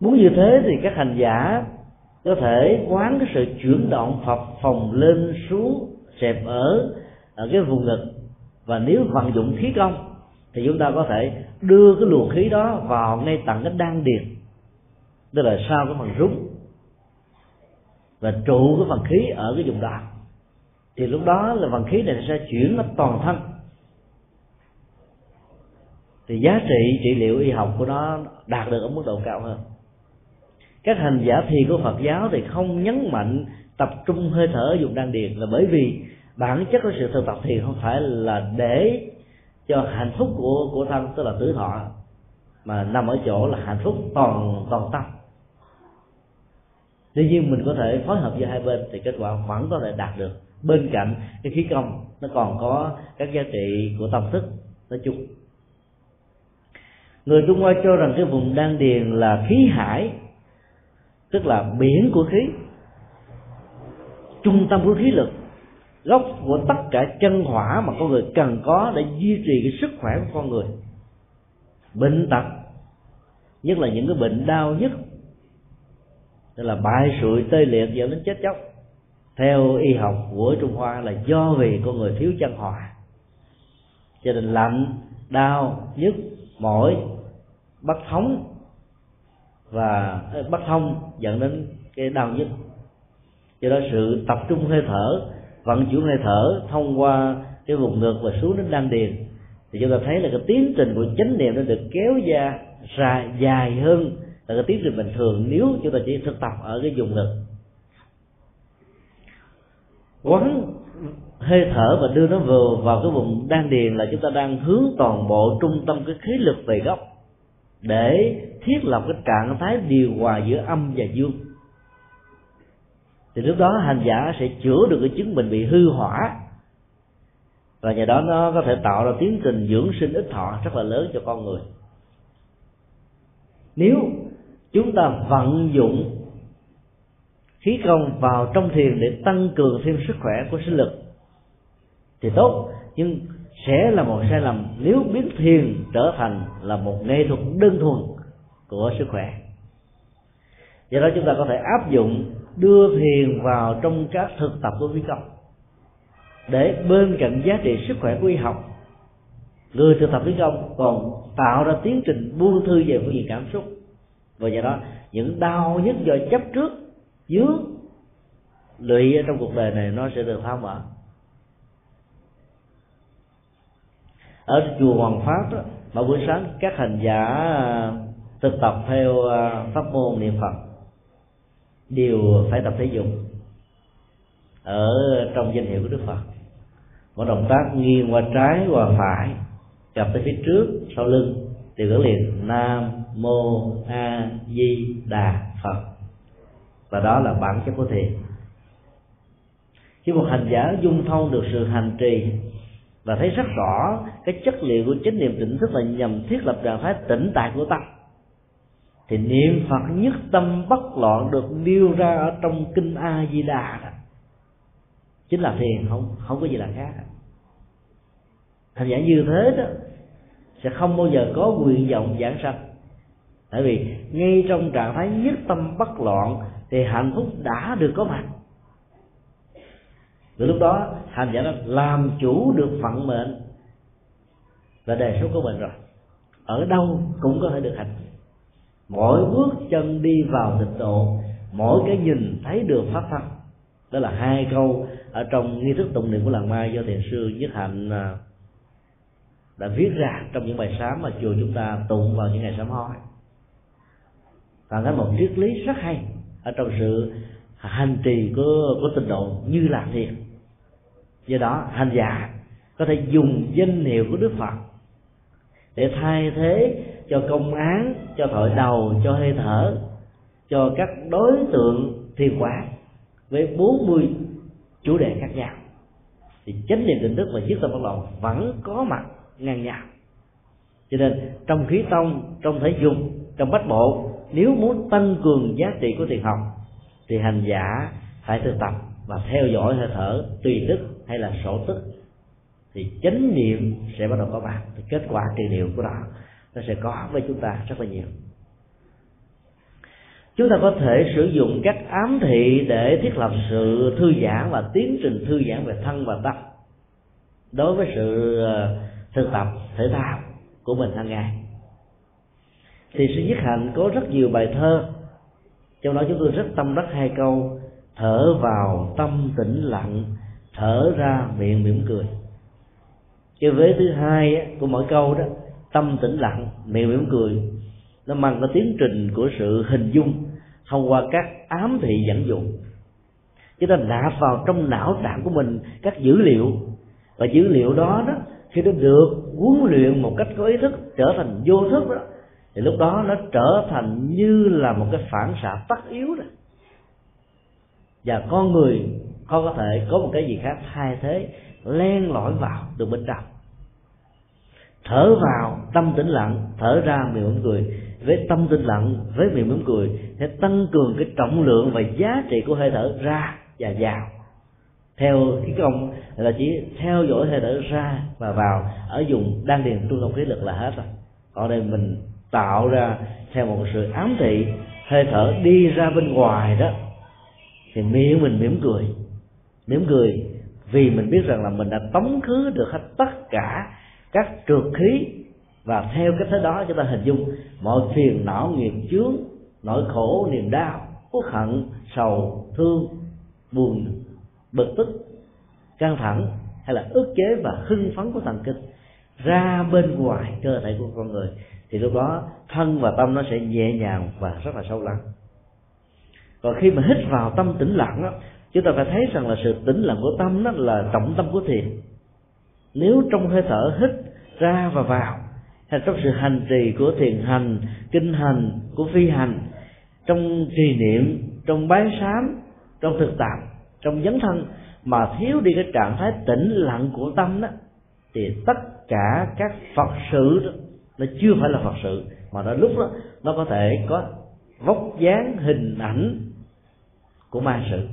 Muốn như thế thì các hành giả có thể quán cái sự chuyển động phập phồng lên xuống xẹp ở ở cái vùng ngực, và nếu vận dụng khí công thì chúng ta có thể đưa cái luồng khí đó vào ngay tận cái đan điền, tức là sau cái phần rúng, và trụ cái phần khí ở cái vùng đó, thì lúc đó là phần khí này sẽ chuyển nó toàn thân. Thì giá trị trị liệu y học của nó đạt được ở mức độ cao hơn. Các hành giả thiền của Phật giáo thì không nhấn mạnh tập trung hơi thở ở vùng đan điền, là bởi vì bản chất của sự thực tập thiền không phải là để cho hạnh phúc của của thân, tức là tử thọ, mà nằm ở chỗ là hạnh phúc toàn toàn tâm. Tuy nhiên mình có thể phối hợp giữa hai bên thì kết quả vẫn có thể đạt được. Bên cạnh cái khí công nó còn có các giá trị của tâm thức nói chung. Người Trung Hoa cho rằng cái vùng đan điền là khí hải, tức là biển của khí, trung tâm của khí lực, gốc của tất cả chân hỏa mà con người cần có để duy trì cái sức khỏe của con người. Bệnh tật, nhất là những cái bệnh đau nhất, tức là bại sụi tê liệt dẫn đến chết chóc, theo y học của Trung Hoa là do vì con người thiếu chân hỏa. Cho nên lạnh, đau, nhức, mỏi, bất thống và bất thông dẫn đến cái đau nhức. Do đó sự tập trung hơi thở, vận chuyển hơi thở thông qua cái vùng ngực và xuống đến đan điền, thì chúng ta thấy là cái tiến trình của chánh niệm nó được kéo ra, ra dài hơn là cái tiến trình bình thường nếu chúng ta chỉ thực tập ở cái vùng ngực. Quán hơi thở và đưa nó vừa vào cái vùng đan điền là chúng ta đang hướng toàn bộ trung tâm cái khí lực về gốc để thiết lập cái trạng thái điều hòa giữa âm và dương. Thì lúc đó hành giả sẽ chữa được cái chứng bệnh bị hư hỏa, và nhờ đó nó có thể tạo ra tiến trình dưỡng sinh ích thọ rất là lớn cho con người. Nếu chúng ta vận dụng khí công vào trong thiền để tăng cường thêm sức khỏe của sinh lực thì tốt, nhưng sẽ là một sai lầm nếu biến thiền trở thành là một nghệ thuật đơn thuần của sức khỏe. Do đó chúng ta có thể áp dụng đưa thiền vào trong các thực tập của vi công, để bên cạnh giá trị sức khỏe của y học, người thực tập vi công còn tạo ra tiến trình buông thư về phương diện cảm xúc, và do đó những đau nhức do chấp trước dướng lụy trong cuộc đời này nó sẽ được tháo mở. Ở chùa Hoàng Pháp đó, mỗi buổi sáng các hành giả thực tập theo pháp môn niệm Phật đều phải tập thể dục ở trong danh hiệu của Đức Phật. Một động tác nghiêng qua trái qua phải, gặp tới phía trước sau lưng thì gửi liền Nam Mô A Di Đà Phật. Và đó là bản chất của thiền. Khi một hành giả dung thông được sự hành trì và thấy rất rõ cái chất liệu của chánh niệm tỉnh thức là nhằm thiết lập trạng thái tĩnh tại của tâm, thì niệm Phật nhất tâm bất loạn được nêu ra ở trong kinh A Di Đà đó chính là thiền, không không có gì là khác. Hành giả như thế đó sẽ không bao giờ có nguyện vọng giảng sanh, bởi vì ngay trong trạng thái nhất tâm bất loạn thì hạnh phúc đã được có mặt. Từ lúc đó hành giả đã làm chủ được phận mệnh và đời sống của mình rồi, ở đâu cũng có thể được hạnh. Mỗi bước chân đi vào tịnh độ, mỗi cái nhìn thấy được pháp thân. Đó là hai câu ở trong nghi thức tụng niệm của làng Mai do thiền sư Nhất Hạnh đã viết ra trong những bài sám mà chùa chúng ta tụng vào những ngày sám hối. Và thấy một triết lý rất hay ở trong sự hành trì của, của tịnh độ như là thiền. Do đó hành giả có thể dùng danh hiệu của Đức Phật để thay thế cho công án, cho thổi đầu, cho hơi thở, cho các đối tượng thiền quán với bốn mươi chủ đề khác nhau, thì chánh niệm tỉnh thức và nhất tâm bất loạn vẫn có mặt ngang nhau. Cho nên trong khí tông, trong thể dung, trong bách bộ, nếu muốn tăng cường giá trị của thiền học thì hành giả phải thực tập và theo dõi hơi thở tùy tức hay là sổ tức, thì chánh niệm sẽ bắt đầu có mặt. Thì kết quả trị liệu của đó nó sẽ có với chúng ta rất là nhiều. Chúng ta có thể sử dụng các ám thị để thiết lập sự thư giãn và tiến trình thư giãn về thân và tâm đối với sự thực tập thể thao của mình hàng ngày. Thì sư Nhất Hạnh có rất nhiều bài thơ, trong đó chúng tôi rất tâm đắc hai câu: thở vào tâm tĩnh lặng, thở ra miệng mỉm cười. Cái vế thứ hai của mỗi câu đó, tâm tĩnh lặng, miệng mỉm cười, nó mang cái tiến trình của sự hình dung thông qua các ám thị dẫn dụ. Chúng ta nạp vào trong não trạng của mình các dữ liệu, và dữ liệu đó đó khi nó được huấn luyện một cách có ý thức trở thành vô thức đó, thì lúc đó nó trở thành như là một cái phản xạ tất yếu đó. Và con người không có thể có một cái gì khác thay thế len lỏi vào được bên trong. Thở vào tâm tĩnh lặng, thở ra miệng mỉm cười. Với tâm tĩnh lặng, với miệng mỉm cười sẽ tăng cường cái trọng lượng và giá trị của hơi thở ra và vào. Theo cái công là chỉ theo dõi hơi thở ra và vào ở vùng đan điền trung tâm khí lực là hết rồi. Ở đây mình tạo ra theo một sự ám thị hơi thở đi ra bên ngoài đó, thì miệng mình mỉm cười, mỉm cười vì mình biết rằng là mình đã tống khứ được hết tất cả các trượt khí. Và theo cái thế đó chúng ta hình dung mọi phiền não nghiệp chướng, nỗi khổ niềm đau, uất hận, sầu thương, buồn bực tức, căng thẳng hay là ức chế và hưng phấn của thần kinh ra bên ngoài cơ thể của con người, thì lúc đó thân và tâm nó sẽ nhẹ nhàng và rất là sâu lắng. Còn khi mà hít vào tâm tĩnh lặng đó, chúng ta phải thấy rằng là sự tĩnh lặng của tâm đó là trọng tâm của thiền. Nếu trong hơi thở hít ra và vào, hay trong sự hành trì của thiền hành, kinh hành, của phi hành, trong trì niệm, trong bái sám, trong thực tập, trong dấn thân mà thiếu đi cái trạng thái tĩnh lặng của tâm đó, thì tất cả các Phật sự đó, nó chưa phải là Phật sự, mà nó lúc đó nó có thể có vóc dáng hình ảnh của ma sự,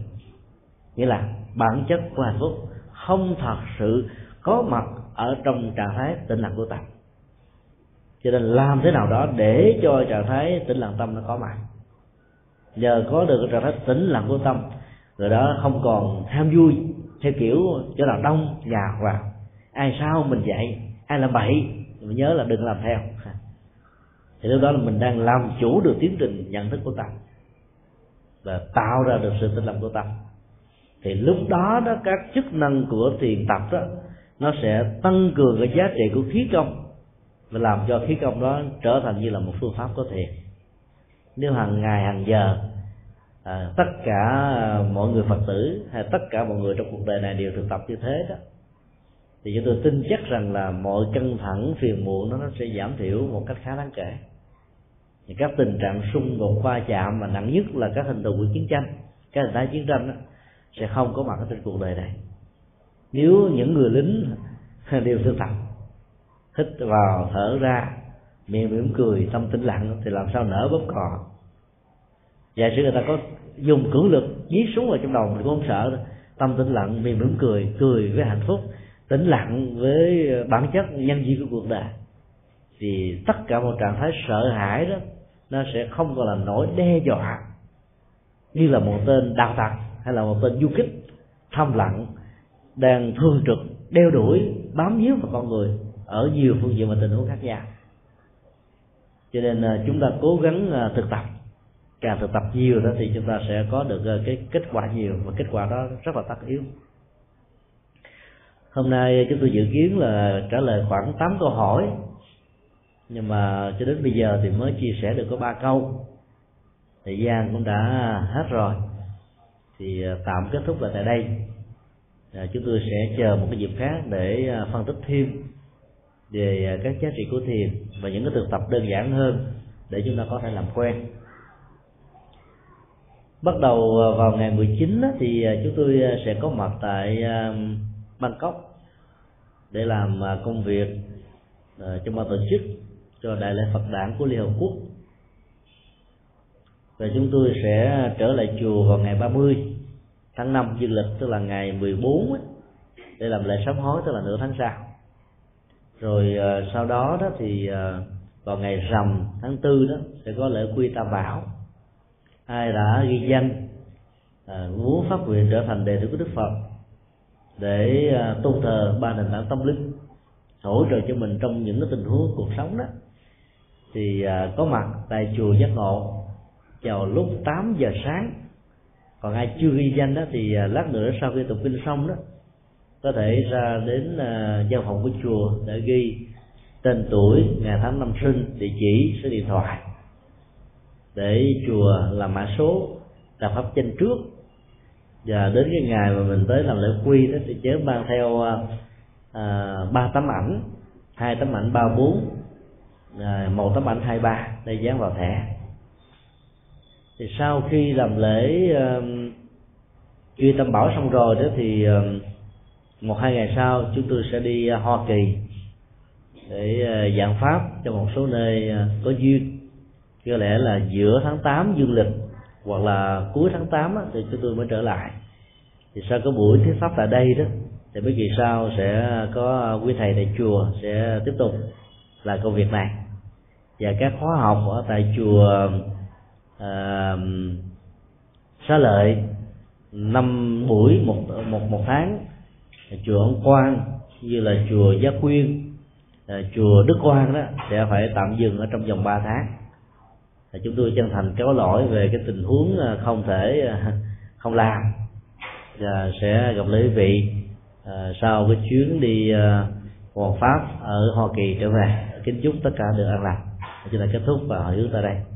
nghĩa là bản chất của hạnh phúc không thật sự có mặt ở trong trạng thái tĩnh lặng của tâm. Cho nên làm thế nào đó để cho trạng thái tĩnh lặng tâm nó có mặt. Nhờ có được trạng thái tĩnh lặng của tâm, người đó không còn ham vui theo kiểu chỗ nào đông gà vào, ai sao mình dạy, ai làm bậy mình nhớ là đừng làm theo. Thì lúc đó là mình đang làm chủ được tiến trình nhận thức của tâm và tạo ra được sự tĩnh lặng của tâm. Thì lúc đó đó các chức năng của thiền tập đó nó sẽ tăng cường cái giá trị của khí công và làm cho khí công đó trở thành như là một phương pháp có thiền. Nếu hàng ngày hàng giờ à, tất cả mọi người Phật tử hay tất cả mọi người trong cuộc đời này đều thực tập như thế đó, thì chúng tôi tin chắc rằng là mọi căng thẳng phiền muộn nó, nó sẽ giảm thiểu một cách khá đáng kể. Thì các tình trạng xung đột va chạm mà nặng nhất là các hình thù chiến tranh, các hình thái chiến tranh đó, sẽ không có mặt ở trên cuộc đời này nếu những người lính đều thực tập hít vào thở ra, miệng mỉm cười, tâm tĩnh lặng, thì làm sao nở bóp cò. Giả sử người ta có dùng cưỡng lực giết súng vào trong đầu mình cũng không sợ đâu. Tâm tĩnh lặng, miệng mỉm cười, cười với hạnh phúc, tĩnh lặng với bản chất nhân duyên của cuộc đời, thì tất cả một trạng thái sợ hãi đó nó sẽ không còn là nỗi đe dọa như là một tên đạo tặc hay là một tên du kích thầm lặng đang thường trực đeo đuổi bám víu vào con người ở nhiều phương diện và tình huống khác nhau. Cho nên chúng ta cố gắng thực tập, càng thực tập nhiều đó thì chúng ta sẽ có được cái kết quả nhiều, và kết quả đó rất là tất yếu. Hôm nay chúng tôi dự kiến là trả lời khoảng tám câu hỏi, nhưng mà cho đến bây giờ thì mới chia sẻ được có ba câu, thời gian cũng đã hết rồi, thì tạm kết thúc lại tại đây. Chúng tôi sẽ chờ một cái dịp khác để phân tích thêm về các giá trị của thiền và những cái thực tập đơn giản hơn để chúng ta có thể làm quen. Bắt đầu vào ngày mười chín thì chúng tôi sẽ có mặt tại Bangkok để làm công việc trong ban tổ chức cho Đại lễ Phật Đản của Liên Hợp Quốc, và chúng tôi sẽ trở lại chùa vào ngày ba mươi tháng năm dương lịch, tức là ngày mười bốn, để làm lễ sám hối, tức là nửa tháng sau. Rồi sau đó đó thì vào ngày rằm tháng tư đó sẽ có lễ quy tam bảo. Ai đã ghi danh à, muốn phát nguyện trở thành đệ tử của Đức Phật để à, tôn thờ ba nền tảng tâm linh hỗ trợ cho mình trong những cái tình huống cuộc sống đó, thì à, có mặt tại chùa Giác Ngộ vào lúc tám giờ sáng. Còn ai chưa ghi danh đó thì à, lát nữa sau khi tụng kinh xong đó có thể ra đến à, văn phòng của chùa để ghi tên, tuổi, ngày tháng năm sinh, địa chỉ, số điện thoại, để chùa làm mã số đặt pháp danh trước, và đến cái ngày mà mình tới làm lễ quy đó thì chớ mang theo ba tấm ảnh, hai tấm ảnh ba bốn, một tấm ảnh hai ba để dán vào thẻ. Thì sau khi làm lễ quy uh, tam bảo xong rồi đó thì uh, một hai ngày sau chúng tôi sẽ đi uh, Hoa Kỳ để uh, giảng pháp cho một số nơi uh, có duyên. Có lẽ là giữa tháng tám dương lịch hoặc là cuối tháng tám thì chúng tôi mới trở lại. Thì sau cái buổi thuyết pháp tại đây đó thì mấy kỳ sau sẽ có quý thầy tại chùa sẽ tiếp tục là công việc này, và các khóa học ở tại chùa à, Xá Lợi năm buổi một một một tháng, chùa Ấn Quang như là chùa Giác Quyên, à, chùa Đức Quang đó sẽ phải tạm dừng ở trong vòng ba tháng. Chúng tôi chân thành cáo lỗi về cái tình huống không thể không làm, và sẽ gặp lại quý vị sau cái chuyến đi Hoàng Pháp ở Hoa Kỳ trở về. Kính chúc tất cả được an lành. Chúng ta kết thúc và hồi hướng tới đây.